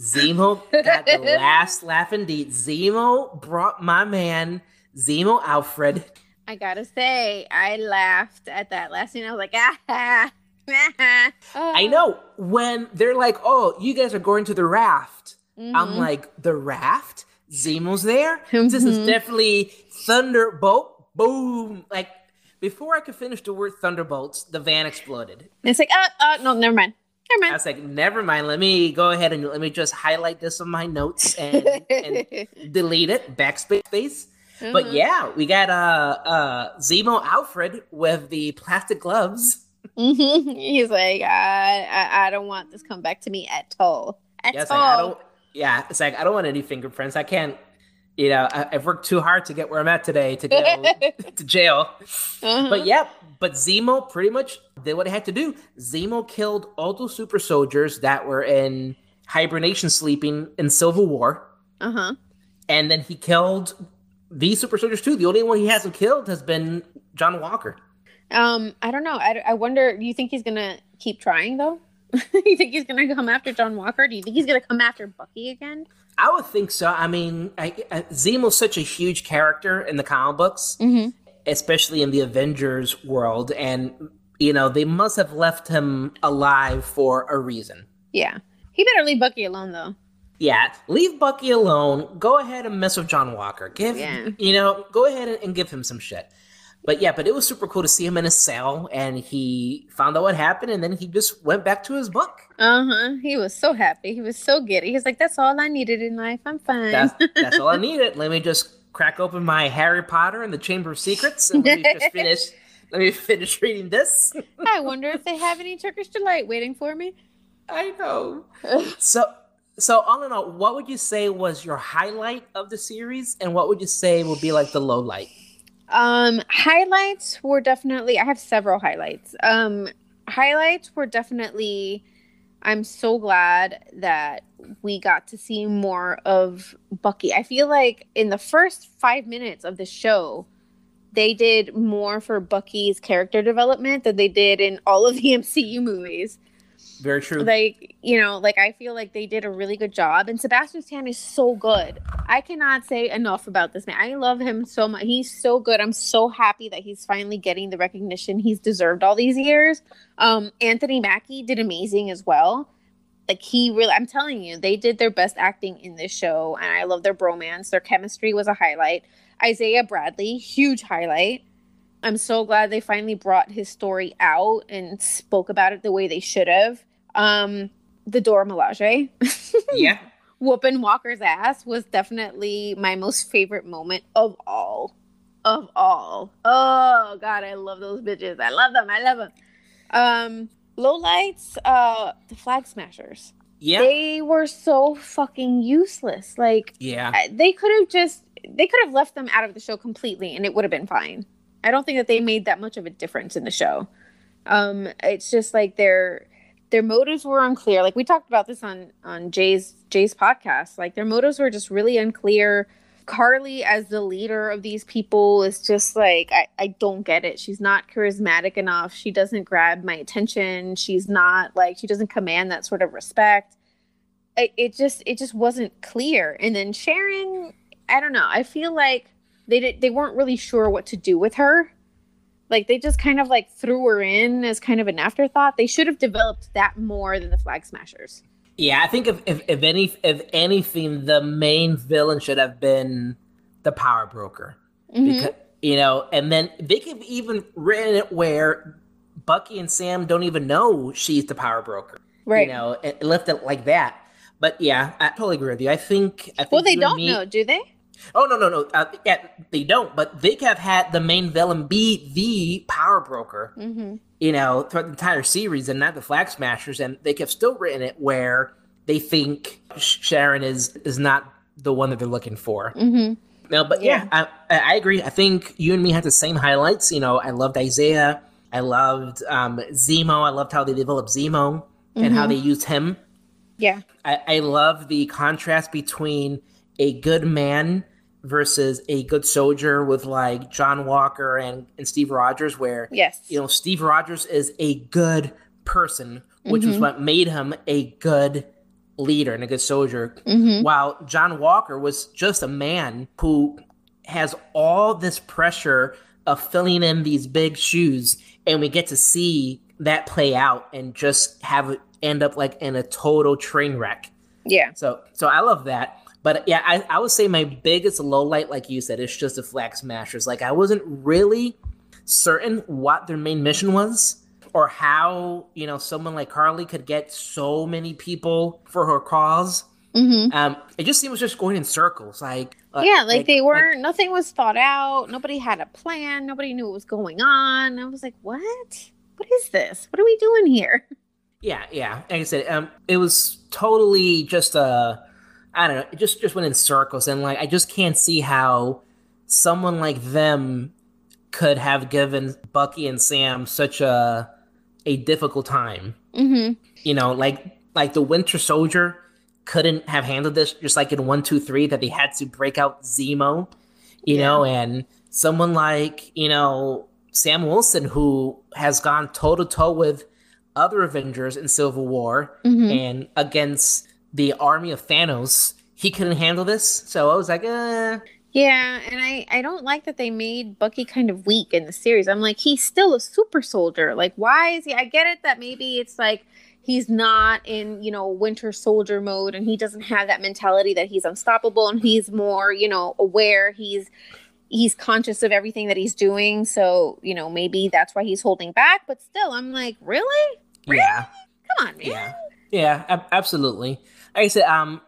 Zemo got the last laugh indeed. Zemo brought my man, Zemo Alfred. I gotta say, I laughed at that last scene. I was like, ah, ah, ah. Oh. I know. When they're like, oh, you guys are going to the raft. Mm-hmm. I'm like, the raft? Zemo's there. Mm-hmm. This is definitely Thunderbolt. Boom. Like, before I could finish the word thunderbolts, the van exploded. It's like, uh, uh, no, never mind. Never mind. I was like, never mind. Let me go ahead and let me just highlight this on my notes and, and delete it. Backspace. Mm-hmm. But yeah, we got uh, uh, Zemo Alfred with the plastic gloves. Mm-hmm. He's like, I, I, I don't want this come back to me at all. At yeah, it's all. Like, I don't, yeah, it's like, I don't want any fingerprints. I can't. You know, I, I've worked too hard to get where I'm at today to go to jail. Uh-huh. But yeah, but Zemo pretty much did what he had to do. Zemo killed all those super soldiers that were in hibernation sleeping in Civil War. Uh-huh. And then he killed these super soldiers too. The only one he hasn't killed has been John Walker. Um, I don't know. I, I wonder, do you think he's going to keep trying though? You think he's going to come after John Walker? Do you think he's going to come after Bucky again? I would think so. I mean, I, I, Zemo's such a huge character in the comic books, mm-hmm. especially in the Avengers world. And, you know, they must have left him alive for a reason. Yeah. He better leave Bucky alone, though. Yeah. Leave Bucky alone. Go ahead and mess with John Walker. Give, yeah. you know, go ahead and, and give him some shit. But yeah, but it was super cool to see him in a cell and he found out what happened and then he just went back to his book. Uh-huh. He was so happy. He was so giddy. He's like, that's all I needed in life. I'm fine. That's, that's all I needed. Let me just crack open my Harry Potter and the Chamber of Secrets and let me just finish let me finish reading this. I wonder if they have any Turkish delight waiting for me. I know. So so all in all, what would you say was your highlight of the series and what would you say would be like the low light? Um, highlights were definitely, I have several highlights. Um, highlights were definitely, I'm so glad that we got to see more of Bucky. I feel like in the first five minutes of the show, they did more for Bucky's character development than they did in all of the M C U movies. Very true. Like, you know, like I feel like they did a really good job. And Sebastian Stan is so good. I cannot say enough about this man. I love him so much. He's so good. I'm so happy that he's finally getting the recognition he's deserved all these years. Um, Anthony Mackie did amazing as well. Like he really, I'm telling you, they did their best acting in this show. And I love their bromance. Their chemistry was a highlight. Isaiah Bradley, huge highlight. I'm so glad they finally brought his story out and spoke about it the way they should have. Um, the Dora Milaje. Yeah. Whooping Walker's ass was definitely my most favorite moment of all. Of all. Oh, God, I love those bitches. I love them. I love them. Um, low lights, uh, the Flag Smashers. Yeah. They were so fucking useless. Like, yeah. They could have just, they could have left them out of the show completely and it would have been fine. I don't think that they made that much of a difference in the show. Um, it's just like their their motives were unclear. Like we talked about this on on Jay's Jay's podcast. Like their motives were just really unclear. Carly, as the leader of these people, is just like I, I don't get it. She's not charismatic enough. She doesn't grab my attention. She's not like she doesn't command that sort of respect. It, it just it just wasn't clear. And then Sharon, I don't know. I feel like. They did, they weren't really sure what to do with her. Like, they just kind of, like, threw her in as kind of an afterthought. They should have developed that more than the Flag Smashers. Yeah, I think if if, if any if anything, the main villain should have been the Power Broker. Mm-hmm. Because, you know, and then they could have even written it where Bucky and Sam don't even know she's the Power Broker. Right. You know, and left it like that. But, yeah, I totally agree with you. I think... I think well, they don't me- know, do they? Oh, no, no, no. Uh, yeah, they don't, but they could have had the main villain be the Power Broker, mm-hmm. you know, throughout the entire series and not the Flag Smashers. And they could have still written it where they think Sharon is, is not the one that they're looking for. Mm-hmm. No, but yeah, yeah I, I agree. I think you and me had the same highlights. You know, I loved Isaiah. I loved um, Zemo. I loved how they developed Zemo mm-hmm. and how they used him. Yeah. I, I love the contrast between a good man versus a good soldier with like John Walker and, and Steve Rogers where, yes. you know, Steve Rogers is a good person, which mm-hmm. was what made him a good leader and a good soldier. Mm-hmm. While John Walker was just a man who has all this pressure of filling in these big shoes. And we get to see that play out and just have it end up like in a total train wreck. Yeah. So, so I love that. But yeah, I, I would say my biggest low light, like you said, is just the Flag Smashers. Like, I wasn't really certain what their main mission was, or how, you know, someone like Carly could get so many people for her cause. Mm-hmm. Um, it just seems just going in circles. Like, uh, yeah, like, like they weren't, like, nothing was thought out. Nobody had a plan. Nobody knew what was going on. I was like, what? What is this? What are we doing here? Yeah, yeah. Like I said, um, it was totally just a, I don't know, it just, just went in circles. And like, I just can't see how someone like them could have given Bucky and Sam such a a difficult time. Mm-hmm. You know, like like the Winter Soldier couldn't have handled this, just like in one, two, three, that they had to break out Zemo, you yeah. know, and someone like, you know, Sam Wilson, who has gone toe to toe with other Avengers in Civil War, mm-hmm. and against the army of Thanos, he couldn't handle this. So I was like, uh... yeah, and I, I don't like that they made Bucky kind of weak in the series. I'm like, he's still a super soldier. Like, why is he? I get it that maybe it's like he's not in, you know, Winter Soldier mode, and he doesn't have that mentality that he's unstoppable, and he's more, you know, aware. He's he's conscious of everything that he's doing. So, you know, maybe that's why he's holding back. But still, I'm like, really? Really? Yeah. Come on, man. Yeah, yeah, ab- absolutely. Like I said, um,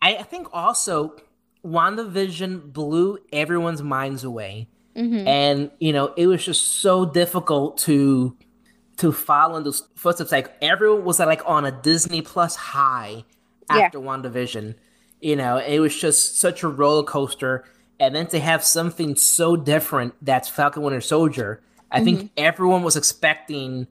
I, I think also WandaVision blew everyone's minds away. Mm-hmm. And, you know, it was just so difficult to to follow in those footsteps. Like, everyone was like on a Disney Plus high after yeah. WandaVision. You know, it was just such a roller coaster. And then to have something so different that's Falcon Winter Soldier, I mm-hmm. think everyone was expecting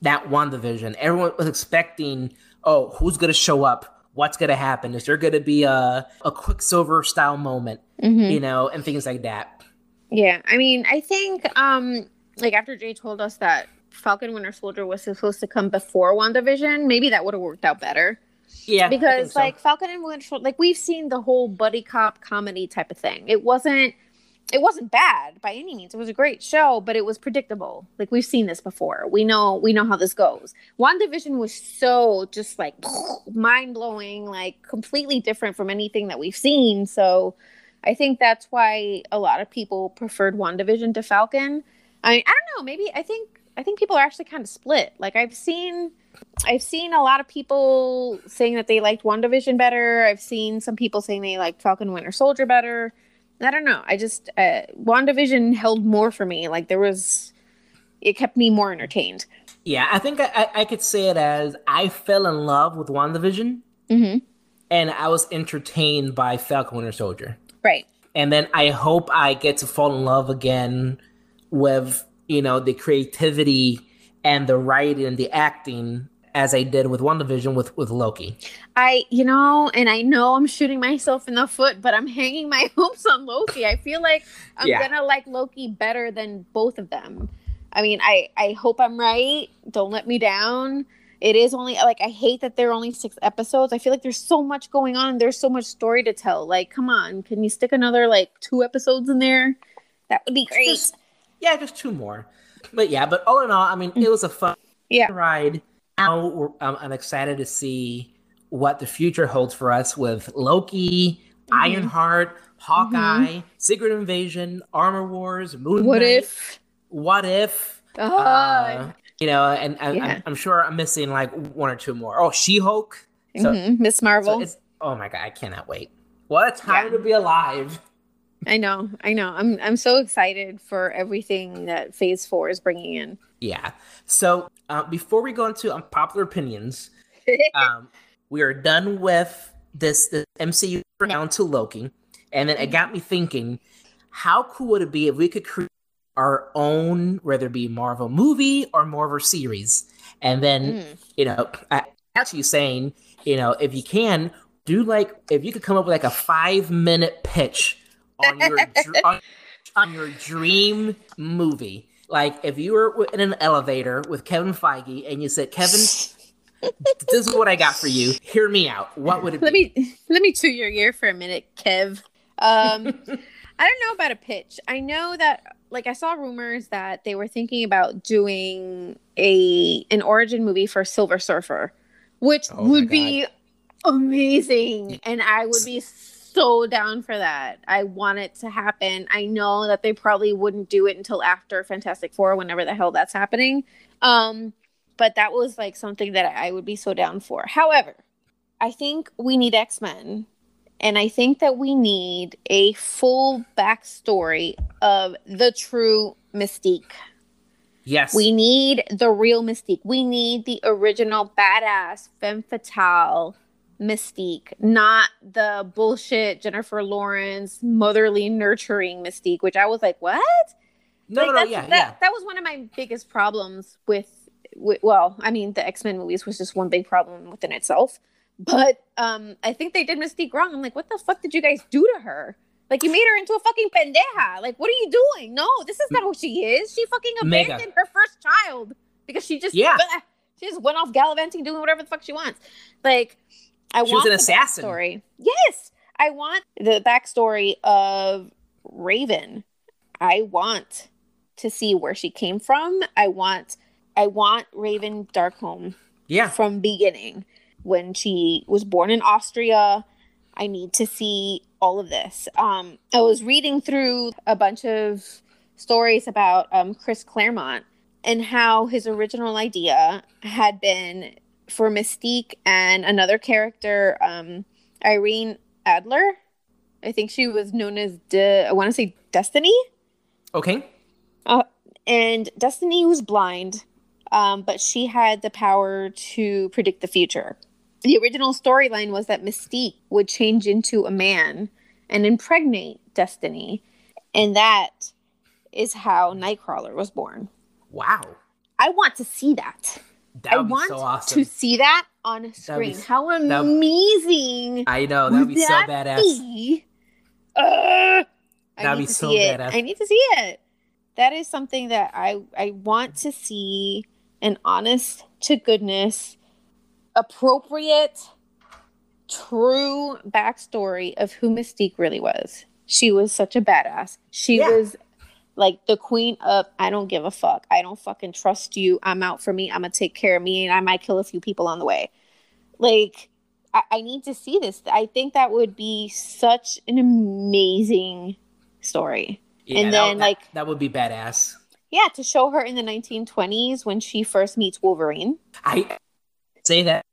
that WandaVision. Everyone was expecting, oh, who's going to show up? What's going to happen? Is there going to be a, a Quicksilver style moment, mm-hmm. you know, and things like that? Yeah. I mean, I think um, like after Jay told us that Falcon Winter Soldier was supposed to come before WandaVision, maybe that would have worked out better. Yeah. Because so. like Falcon and Winter Soldier, like we've seen the whole buddy cop comedy type of thing. It wasn't, it wasn't bad by any means. It was a great show, but it was predictable. Like we've seen this before. We know, we know how this goes. WandaVision was so just like mind blowing, like completely different from anything that we've seen. So I think that's why a lot of people preferred WandaVision to Falcon. I mean, I don't know. Maybe I think, I think people are actually kind of split. Like I've seen, I've seen a lot of people saying that they liked WandaVision better. I've seen some people saying they liked Falcon Winter Soldier better. I don't know. I just, uh, WandaVision held more for me. Like there was, it kept me more entertained. Yeah, I think I, I could say it as I fell in love with WandaVision, mm-hmm. and I was entertained by Falcon Winter Soldier. Right. And then I hope I get to fall in love again with, you know, the creativity and the writing and the acting as I did with WandaVision with, with Loki. I, you know, and I know I'm shooting myself in the foot, but I'm hanging my hopes on Loki. I feel like I'm yeah. gonna like Loki better than both of them. I mean, I, I hope I'm right. Don't let me down. It is only, like, I hate that there are only six episodes. I feel like there's so much going on. And there's so much story to tell. Like, come on. Can you stick another, like, two episodes in there? That would be great. Just, yeah, just two more. But, yeah, but all in all, I mean, it was a fun yeah. ride. Now um, I'm excited to see what the future holds for us with Loki, mm-hmm. Ironheart, Hawkeye, mm-hmm. Secret Invasion, Armor Wars, Moon What Knight, if? What if? Oh, uh, you know, and I, yeah. I'm, I'm sure I'm missing like one or two more. Oh, She-Hulk, so, mm-hmm. Miss Marvel. So it's, oh my God, I cannot wait! What a time yeah. to be alive! I know, I know. I'm I'm so excited for everything that Phase Four is bringing in. Yeah. So uh, before we go into unpopular opinions, um, we are done with this, this M C U down to Loki, and then it got me thinking: how cool would it be if we could create our own, whether it be Marvel movie or Marvel series? And then mm. you know, I, actually saying, you know, if you can do like, if you could come up with like a five minute pitch. on your on, on your dream movie. Like if you were in an elevator with Kevin Feige and you said, Kevin, this is what I got for you. Hear me out. What would it let be? Let me let me chew your ear for a minute, Kev. Um, I don't know about a pitch. I know that like I saw rumors that they were thinking about doing a an origin movie for Silver Surfer, which oh would be amazing. And I would be so so down for that. I want it to happen. I know that they probably wouldn't do it until after Fantastic Four, whenever the hell that's happening. Um, but that was like something that I would be so down for. However, I think we need X-Men. And I think that we need a full backstory of the true Mystique. Yes. We need the real Mystique. We need the original badass femme fatale Mystique, not the bullshit Jennifer Lawrence motherly nurturing Mystique, which I was like, what? No, like, no, that's, no, yeah, that, yeah. That was one of my biggest problems with, with well, I mean, the X-Men movies was just one big problem within itself. But um, I think they did Mystique wrong. I'm like, what the fuck did you guys do to her? Like, you made her into a fucking pendeja. Like, what are you doing? No, this is not who she is. She fucking abandoned Mega. her first child because she just yeah. bleh, she just went off gallivanting, doing whatever the fuck she wants. Like, I she want was an the assassin. Backstory. Yes, I want the backstory of Raven. I want to see where she came from. I want, I want Raven Darkholm. Yeah, from beginning. When she was born in Austria, I need to see all of this. Um, I was reading through a bunch of stories about um, Chris Claremont and how his original idea had been for Mystique and another character, um, Irene Adler. I think she was known as, De- I want to say Destiny. Okay. Uh, and Destiny was blind, um, but she had the power to predict the future. The original storyline was that Mystique would change into a man and impregnate Destiny. And that is how Nightcrawler was born. Wow. I want to see that. That would be so awesome. I want to see that on screen. Be, how amazing. That, I know. That would be so that badass. Be? Uh, that would be so badass. I need to see it. That is something that I, I want to see, an honest to goodness appropriate, true backstory of who Mystique really was. She was such a badass. She yeah. was like the queen of, I don't give a fuck. I don't fucking trust you. I'm out for me. I'm going to take care of me. And I might kill a few people on the way. Like, I-, I need to see this. I think that would be such an amazing story. Yeah, and then that, like. That, that would be badass. Yeah, to show her in the nineteen twenties when she first meets Wolverine. I. Say that,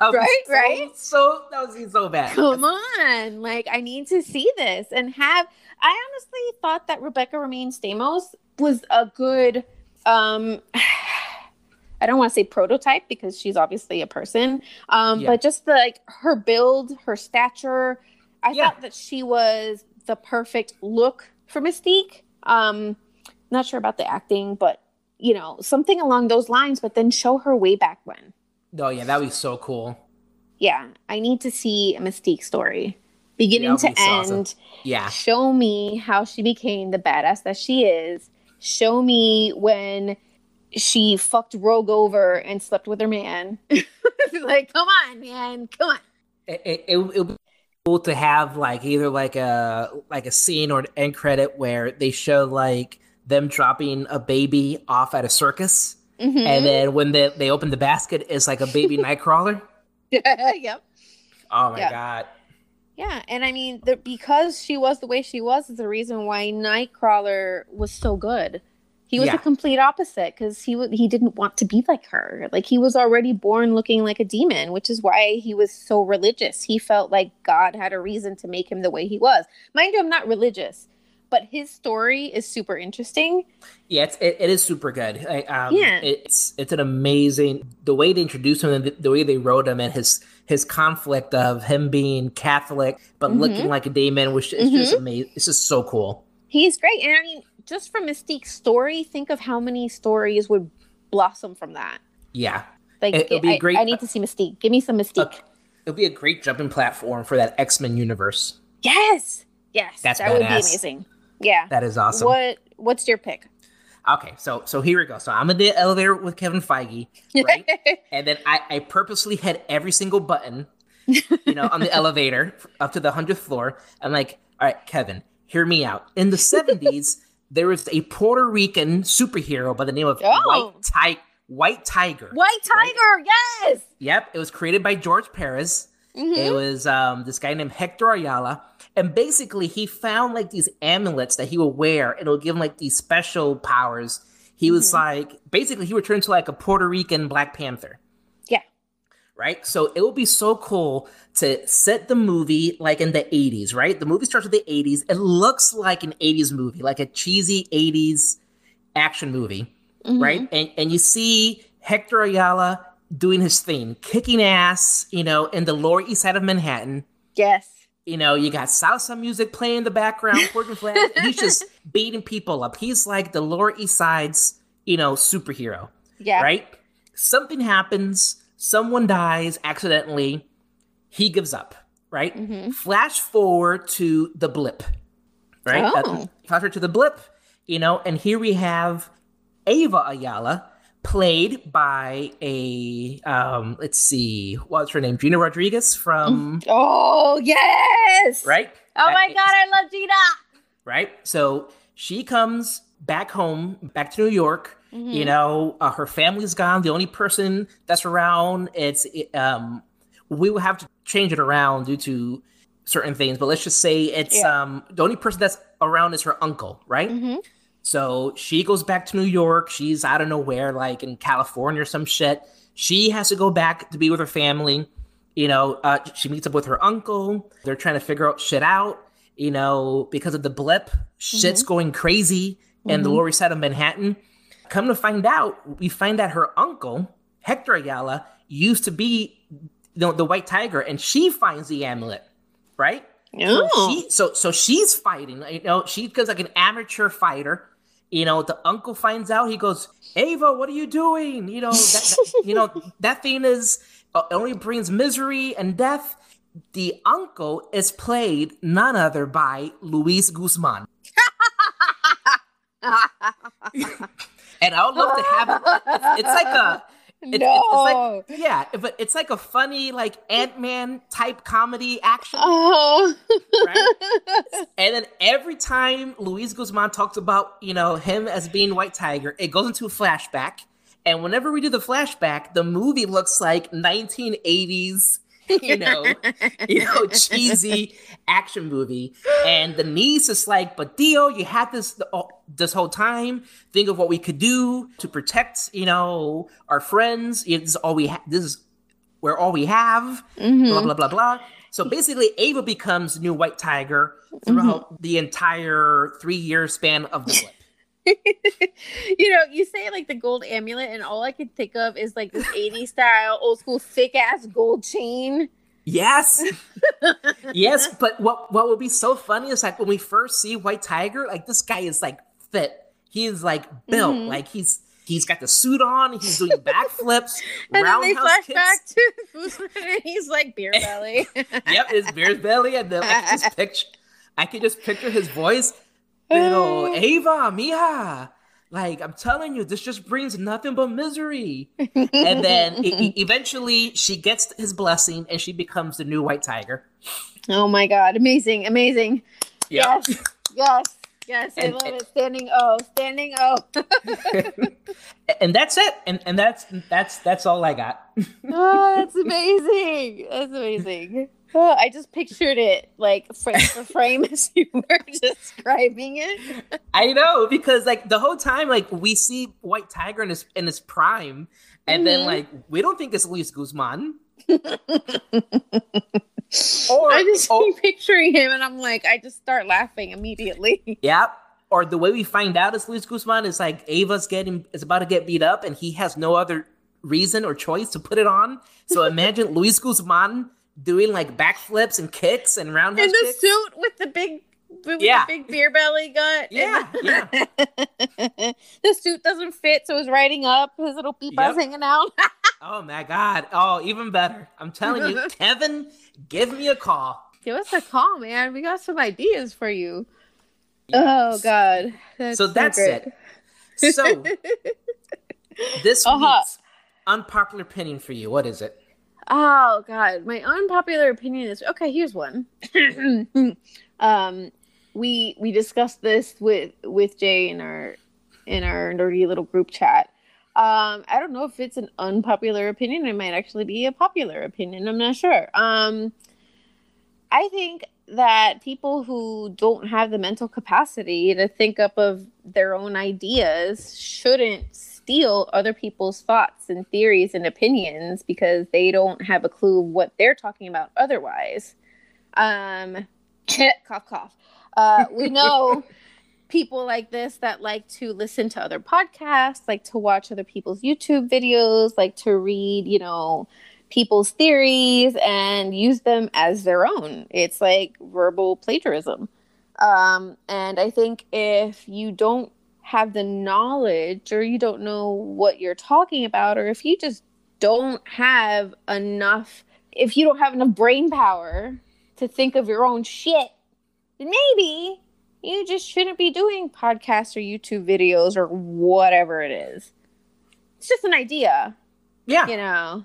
that right, so, right. So that was so bad. Come on, like I need to see this and have. I honestly thought that Rebecca Romijn Stamos was a good. um I don't want to say prototype because she's obviously a person, um yeah. but just the, like her build, her stature. I yeah. thought that she was the perfect look for Mystique. Um, not sure about the acting, but you know something along those lines. But then show her way back when. Oh, yeah, that would be so cool. Yeah, I need to see a Mystique story. Beginning yeah, to end. Awesome. Yeah. Show me how she became the badass that she is. Show me when she fucked Rogue over and slept with her man. Like, come on, man. Come on. It, it, it, it would be cool to have, like, either, like, a like a scene or an end credit where they show, like, them dropping a baby off at a circus. Mm-hmm. And then when they, they open the basket, it's like a baby Nightcrawler. Yep. Oh, my yep. God. Yeah. And I mean, the, because she was the way she was is the reason why Nightcrawler was so good. He was yeah. the complete opposite because he, w- he didn't want to be like her. Like, he was already born looking like a demon, which is why he was so religious. He felt like God had a reason to make him the way he was. Mind you, I'm not religious. But his story is super interesting. Yeah, it's, it, it is super good. I, um, yeah, it's it's an amazing the way they introduced him, and the, the way they wrote him, and his his conflict of him being Catholic but mm-hmm. looking like a demon, which is mm-hmm. just amazing. It's just so cool. He's great, and I mean, just from Mystique's story, think of how many stories would blossom from that. Yeah, like it, it'll be I, great. I need to see Mystique. Give me some Mystique. Uh, it'll be a great jumping platform for that X-Men universe. Yes, yes, That's that badass. Would be amazing. Yeah. That is awesome. What What's your pick? Okay, so so here we go. So I'm in the elevator with Kevin Feige, right? And then I, I purposely hit every single button, you know, on the elevator up to the hundredth floor. I'm like, all right, Kevin, hear me out. In the seventies, there was a Puerto Rican superhero by the name of oh. White, Ti- White Tiger. White Tiger, right? Yes! Yep, it was created by George Perez. Mm-hmm. It was um, this guy named Hector Ayala. And basically, he found like these amulets that he would wear, and it'll give him like these special powers. He was mm-hmm. like, basically, he returned to like a Puerto Rican Black Panther. Yeah. Right? So it would be so cool to set the movie like in the eighties, right? The movie starts with the eighties. It looks like an eighties movie, like a cheesy eighties action movie, mm-hmm. right? And and you see Hector Ayala doing his thing, kicking ass, you know, in the Lower East Side of Manhattan. Yes. You know, you got salsa music playing in the background, Portland flag. He's just beating people up. He's like the Lower East Side's, you know, superhero. Yeah. Right? Something happens. Someone dies accidentally. He gives up. Right? Mm-hmm. Flash forward to the blip. Right? Oh. Uh, flash forward to the blip. You know, and here we have Ava Ayala, played by a, um, let's see, what's her name? Gina Rodriguez from... Oh, yes! Right? Oh my God, I love Gina! Right? So she comes back home, back to New York. Mm-hmm. You know, uh, her family's gone. The only person that's around, it's... It, um, we will have to change it around due to certain things, but let's just say it's... Yeah. Um, the only person that's around is her uncle, right? Mm-hmm. So she goes back to New York. She's, I don't know where, like in California or some shit. She has to go back to be with her family. You know, uh, she meets up with her uncle. They're trying to figure out shit out. You know, because of the blip, shit's mm-hmm. going crazy mm-hmm. in the Lower East Side of Manhattan. Come to find out, we find that her uncle, Hector Ayala, used to be the, the White Tiger, and she finds the amulet, right? So, she, so so she's fighting. You know, she becomes like an amateur fighter. You know, the uncle finds out. He goes, "Ava, what are you doing? You know, that, that, you know that thing is uh, only brings misery and death." The uncle is played none other by Luis Guzman. And I would love to have it. It's, it's like a, it's, no, it's, it's like, yeah, but it's like a funny like Ant-Man type comedy action. Oh. Right? And then every time Luis Guzman talks about, you know, him as being White Tiger, it goes into a flashback. And whenever we do the flashback, the movie looks like nineteen eighties, you know, you know, cheesy action movie. And the niece is like, "But Dio, you had this this whole time. Think of what we could do to protect, you know, our friends. It's all we ha- this is where all we have." Mm-hmm. Blah blah blah blah. So basically, Ava becomes new White Tiger throughout mm-hmm. the entire three year span of the flip. You know, you say like the gold amulet, and all I can think of is like this eighties style, old school, thick ass gold chain. Yes, yes. But what what would be so funny is like when we first see White Tiger, like this guy is like fit. He is like built, mm-hmm. like he's he's got the suit on. He's doing backflips, and roundhouse then they flash kicks. Back to food, and he's like beer belly. Yep, his beer belly, and then I can just picture, I can just picture his voice. You know, Ava, mija, like I'm telling you, this just brings nothing but misery. And then e- eventually she gets his blessing and she becomes the new White Tiger. Oh my God. Amazing. Amazing. Yeah. Yes. Yes. Yes. I and, love and, it. Standing O. Standing O. And that's it. And and that's, that's, that's all I got. Oh, that's amazing. That's amazing. Oh, I just pictured it like frame for frame as you were describing it. I know, because like the whole time, like we see White Tiger in his in his prime, and mm-hmm. then like we don't think it's Luis Guzman. or I just or, keep picturing him, and I'm like, I just start laughing immediately. Yep. Yeah, or the way we find out it's Luis Guzman is like Ava's getting is about to get beat up, and he has no other reason or choice to put it on. So imagine Luis Guzman doing like backflips and kicks and roundhouse kicks. In the kicks. Suit with the big, with yeah. the big beer belly gut. Yeah, yeah. The suit doesn't fit, so he's riding up. His little peepa's yep. hanging out. Oh my God! Oh, even better. I'm telling you, Kevin, give me a call. Give us a call, man. We got some ideas for you. Yes. Oh God. That's so that's so it. So this uh-huh. week's unpopular opinion for you. What is it? Oh God, my unpopular opinion is okay. Here's one. um, we we discussed this with, with Jay in our in our nerdy little group chat. Um, I don't know if it's an unpopular opinion. It might actually be a popular opinion. I'm not sure. Um, I think that people who don't have the mental capacity to think up of their own ideas shouldn't steal other people's thoughts and theories and opinions because they don't have a clue what they're talking about otherwise. Um, cough, cough. Uh, we know people like this that like to listen to other podcasts, like to watch other people's YouTube videos, like to read, you know, people's theories and use them as their own. It's like verbal plagiarism. Um, and I think if you don't have the knowledge or you don't know what you're talking about, or if you just don't have enough, if you don't have enough brain power to think of your own shit, then maybe you just shouldn't be doing podcasts or YouTube videos or whatever it is. It's just an idea. Yeah. You know.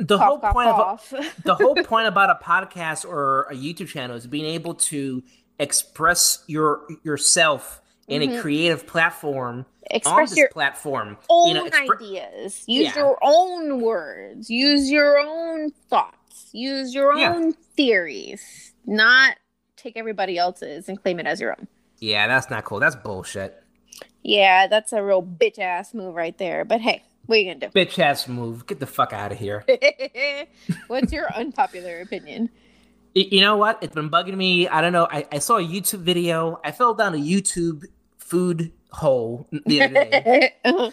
The cough, whole cough, point cough. Of the whole point about a podcast or a YouTube channel is being able to express your yourself in mm-hmm. a creative platform. Express on this your platform. Own you know, expre- ideas. Use yeah. your own words. Use your own thoughts. Use your yeah. own theories. Not take everybody else's and claim it as your own. Yeah, that's not cool. That's bullshit. Yeah, that's a real bitch ass move right there. But hey. What are you gonna do? Bitch ass move. Get the fuck out of here. What's your unpopular opinion? You know what? It's been bugging me. I don't know. I, I saw a YouTube video. I fell down a YouTube food hole the other day. uh-huh.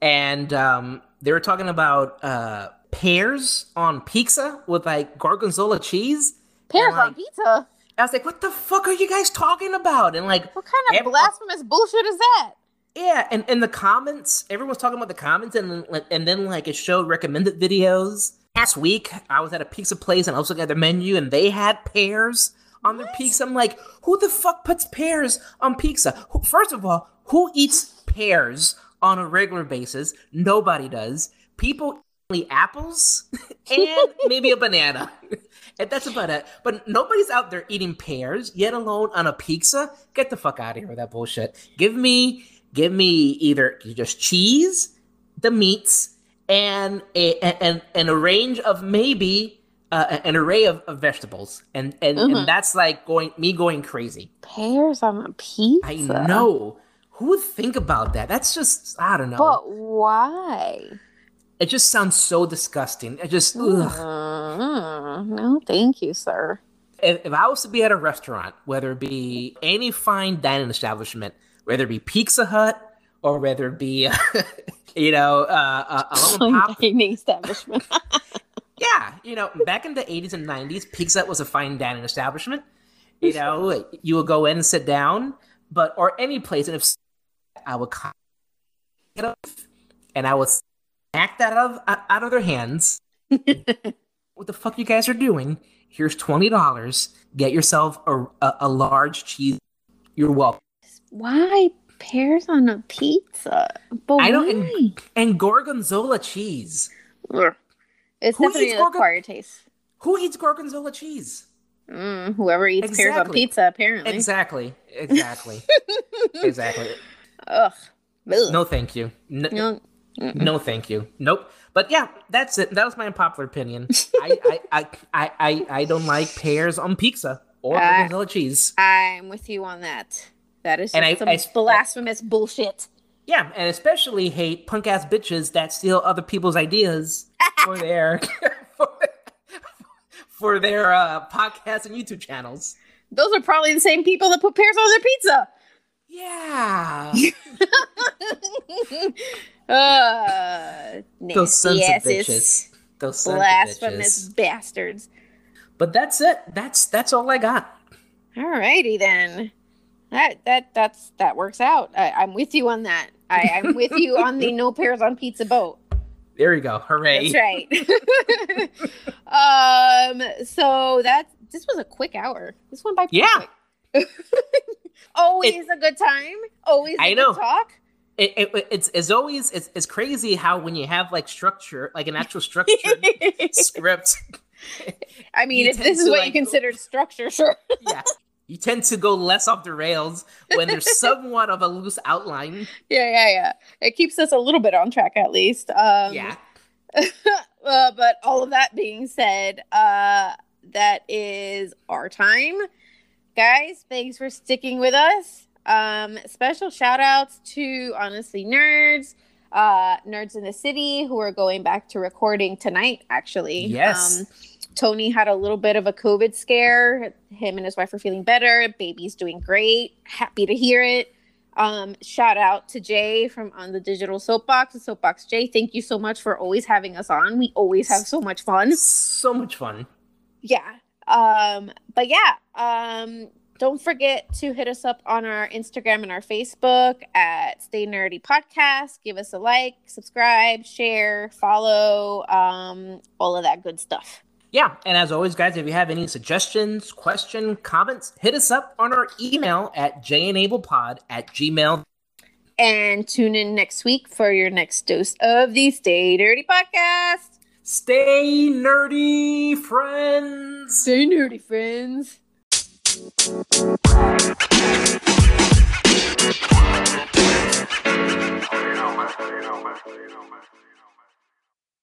And um, they were talking about uh, pears on pizza with like gargonzola cheese. Pears like, on pizza? I was like, what the fuck are you guys talking about? And like, what kind of everyone- blasphemous bullshit is that? Yeah, and in the comments, everyone's talking about the comments, and and then like it showed recommended videos. Last week, I was at a pizza place, and I was looking at the menu, and they had pears on what? their pizza. I'm like, who the fuck puts pears on pizza? First of all, who eats pears on a regular basis? Nobody does. People eat apples and maybe a banana. And that's about it. But nobody's out there eating pears, yet alone on a pizza. Get the fuck out of here with that bullshit. Give me... Give me either just cheese, the meats, and a, and, and a range of maybe uh, an array of, of vegetables, and and, mm-hmm. and that's like going me going crazy. Pears on a pizza. I know. Who would think about that? That's just I don't know. But why? It just sounds so disgusting. It just mm-hmm. no, thank you, sir. If, if I was to be at a restaurant, whether it be any fine dining establishment. Whether it be Pizza Hut or whether it be, uh, you know, uh, a fine dining establishment. Yeah, you know, back in the eighties and nineties, Pizza Hut was a fine dining establishment. You know, you would go in and sit down, but or any place, and if I would get up and I would smack that out of, out of their hands. What the fuck you guys are doing? Here's twenty dollars. Get yourself a, a a large cheese. You're welcome. Why pears on a pizza? But I don't. Why? And, and gorgonzola cheese. Ugh. It's who definitely an acquired taste. Who eats gorgonzola cheese? Mm, whoever eats exactly. pears on pizza, apparently. Exactly. Exactly. exactly. Ugh. No, thank you. No, no, no, thank you. Nope. But yeah, that's it. That was my unpopular opinion. I, I, I, I, I don't like pears on pizza or uh, gorgonzola cheese. I'm with you on that. That is just and I, some I, blasphemous I, bullshit. Yeah, and especially hate punk-ass bitches that steal other people's ideas for their for, for their uh, podcasts and YouTube channels. Those are probably the same people that put pears on their pizza. Yeah. uh, Those sons yes, of bitches. Those sons blasphemous of bitches. Bastards. But that's it. That's that's all I got. All righty then. That that that's that works out. I, I'm with you on that. I, I'm with you on the no pears on pizza boat. There you go. Hooray. That's right. um. So that this was a quick hour. This went by pretty yeah. quick. Always it, a good time. Always a I good know. Talk. It, it, it's it's always it's it's crazy how when you have like structure, like an actual structured script. I mean, if this is what like, you consider structure, sure. Yeah. You tend to go less off the rails when there's somewhat of a loose outline. Yeah, yeah, yeah. It keeps us a little bit on track, at least. Um, yeah. uh, but all of that being said, uh, that is our time. Guys, thanks for sticking with us. Um, special shout outs to Honestly Nerds, uh, Nerds in the City, who are going back to recording tonight, actually. Yes. Um, Tony had a little bit of a COVID scare. Him and his wife are feeling better. Baby's doing great. Happy to hear it. Um, shout out to Jay from On the Digital Soapbox. Soapbox Jay, thank you so much for always having us on. We always have so much fun. So much fun. Yeah. Um, but yeah, um, don't forget to hit us up on our Instagram and our Facebook at Stay Nerdy Podcast. Give us a like, subscribe, share, follow, um, all of that good stuff. Yeah, and as always, guys, if you have any suggestions, questions, comments, hit us up on our email at j enable pod at gmail dot com. And tune in next week for your next dose of the Stay Nerdy Podcast. Stay nerdy, friends. Stay nerdy, friends.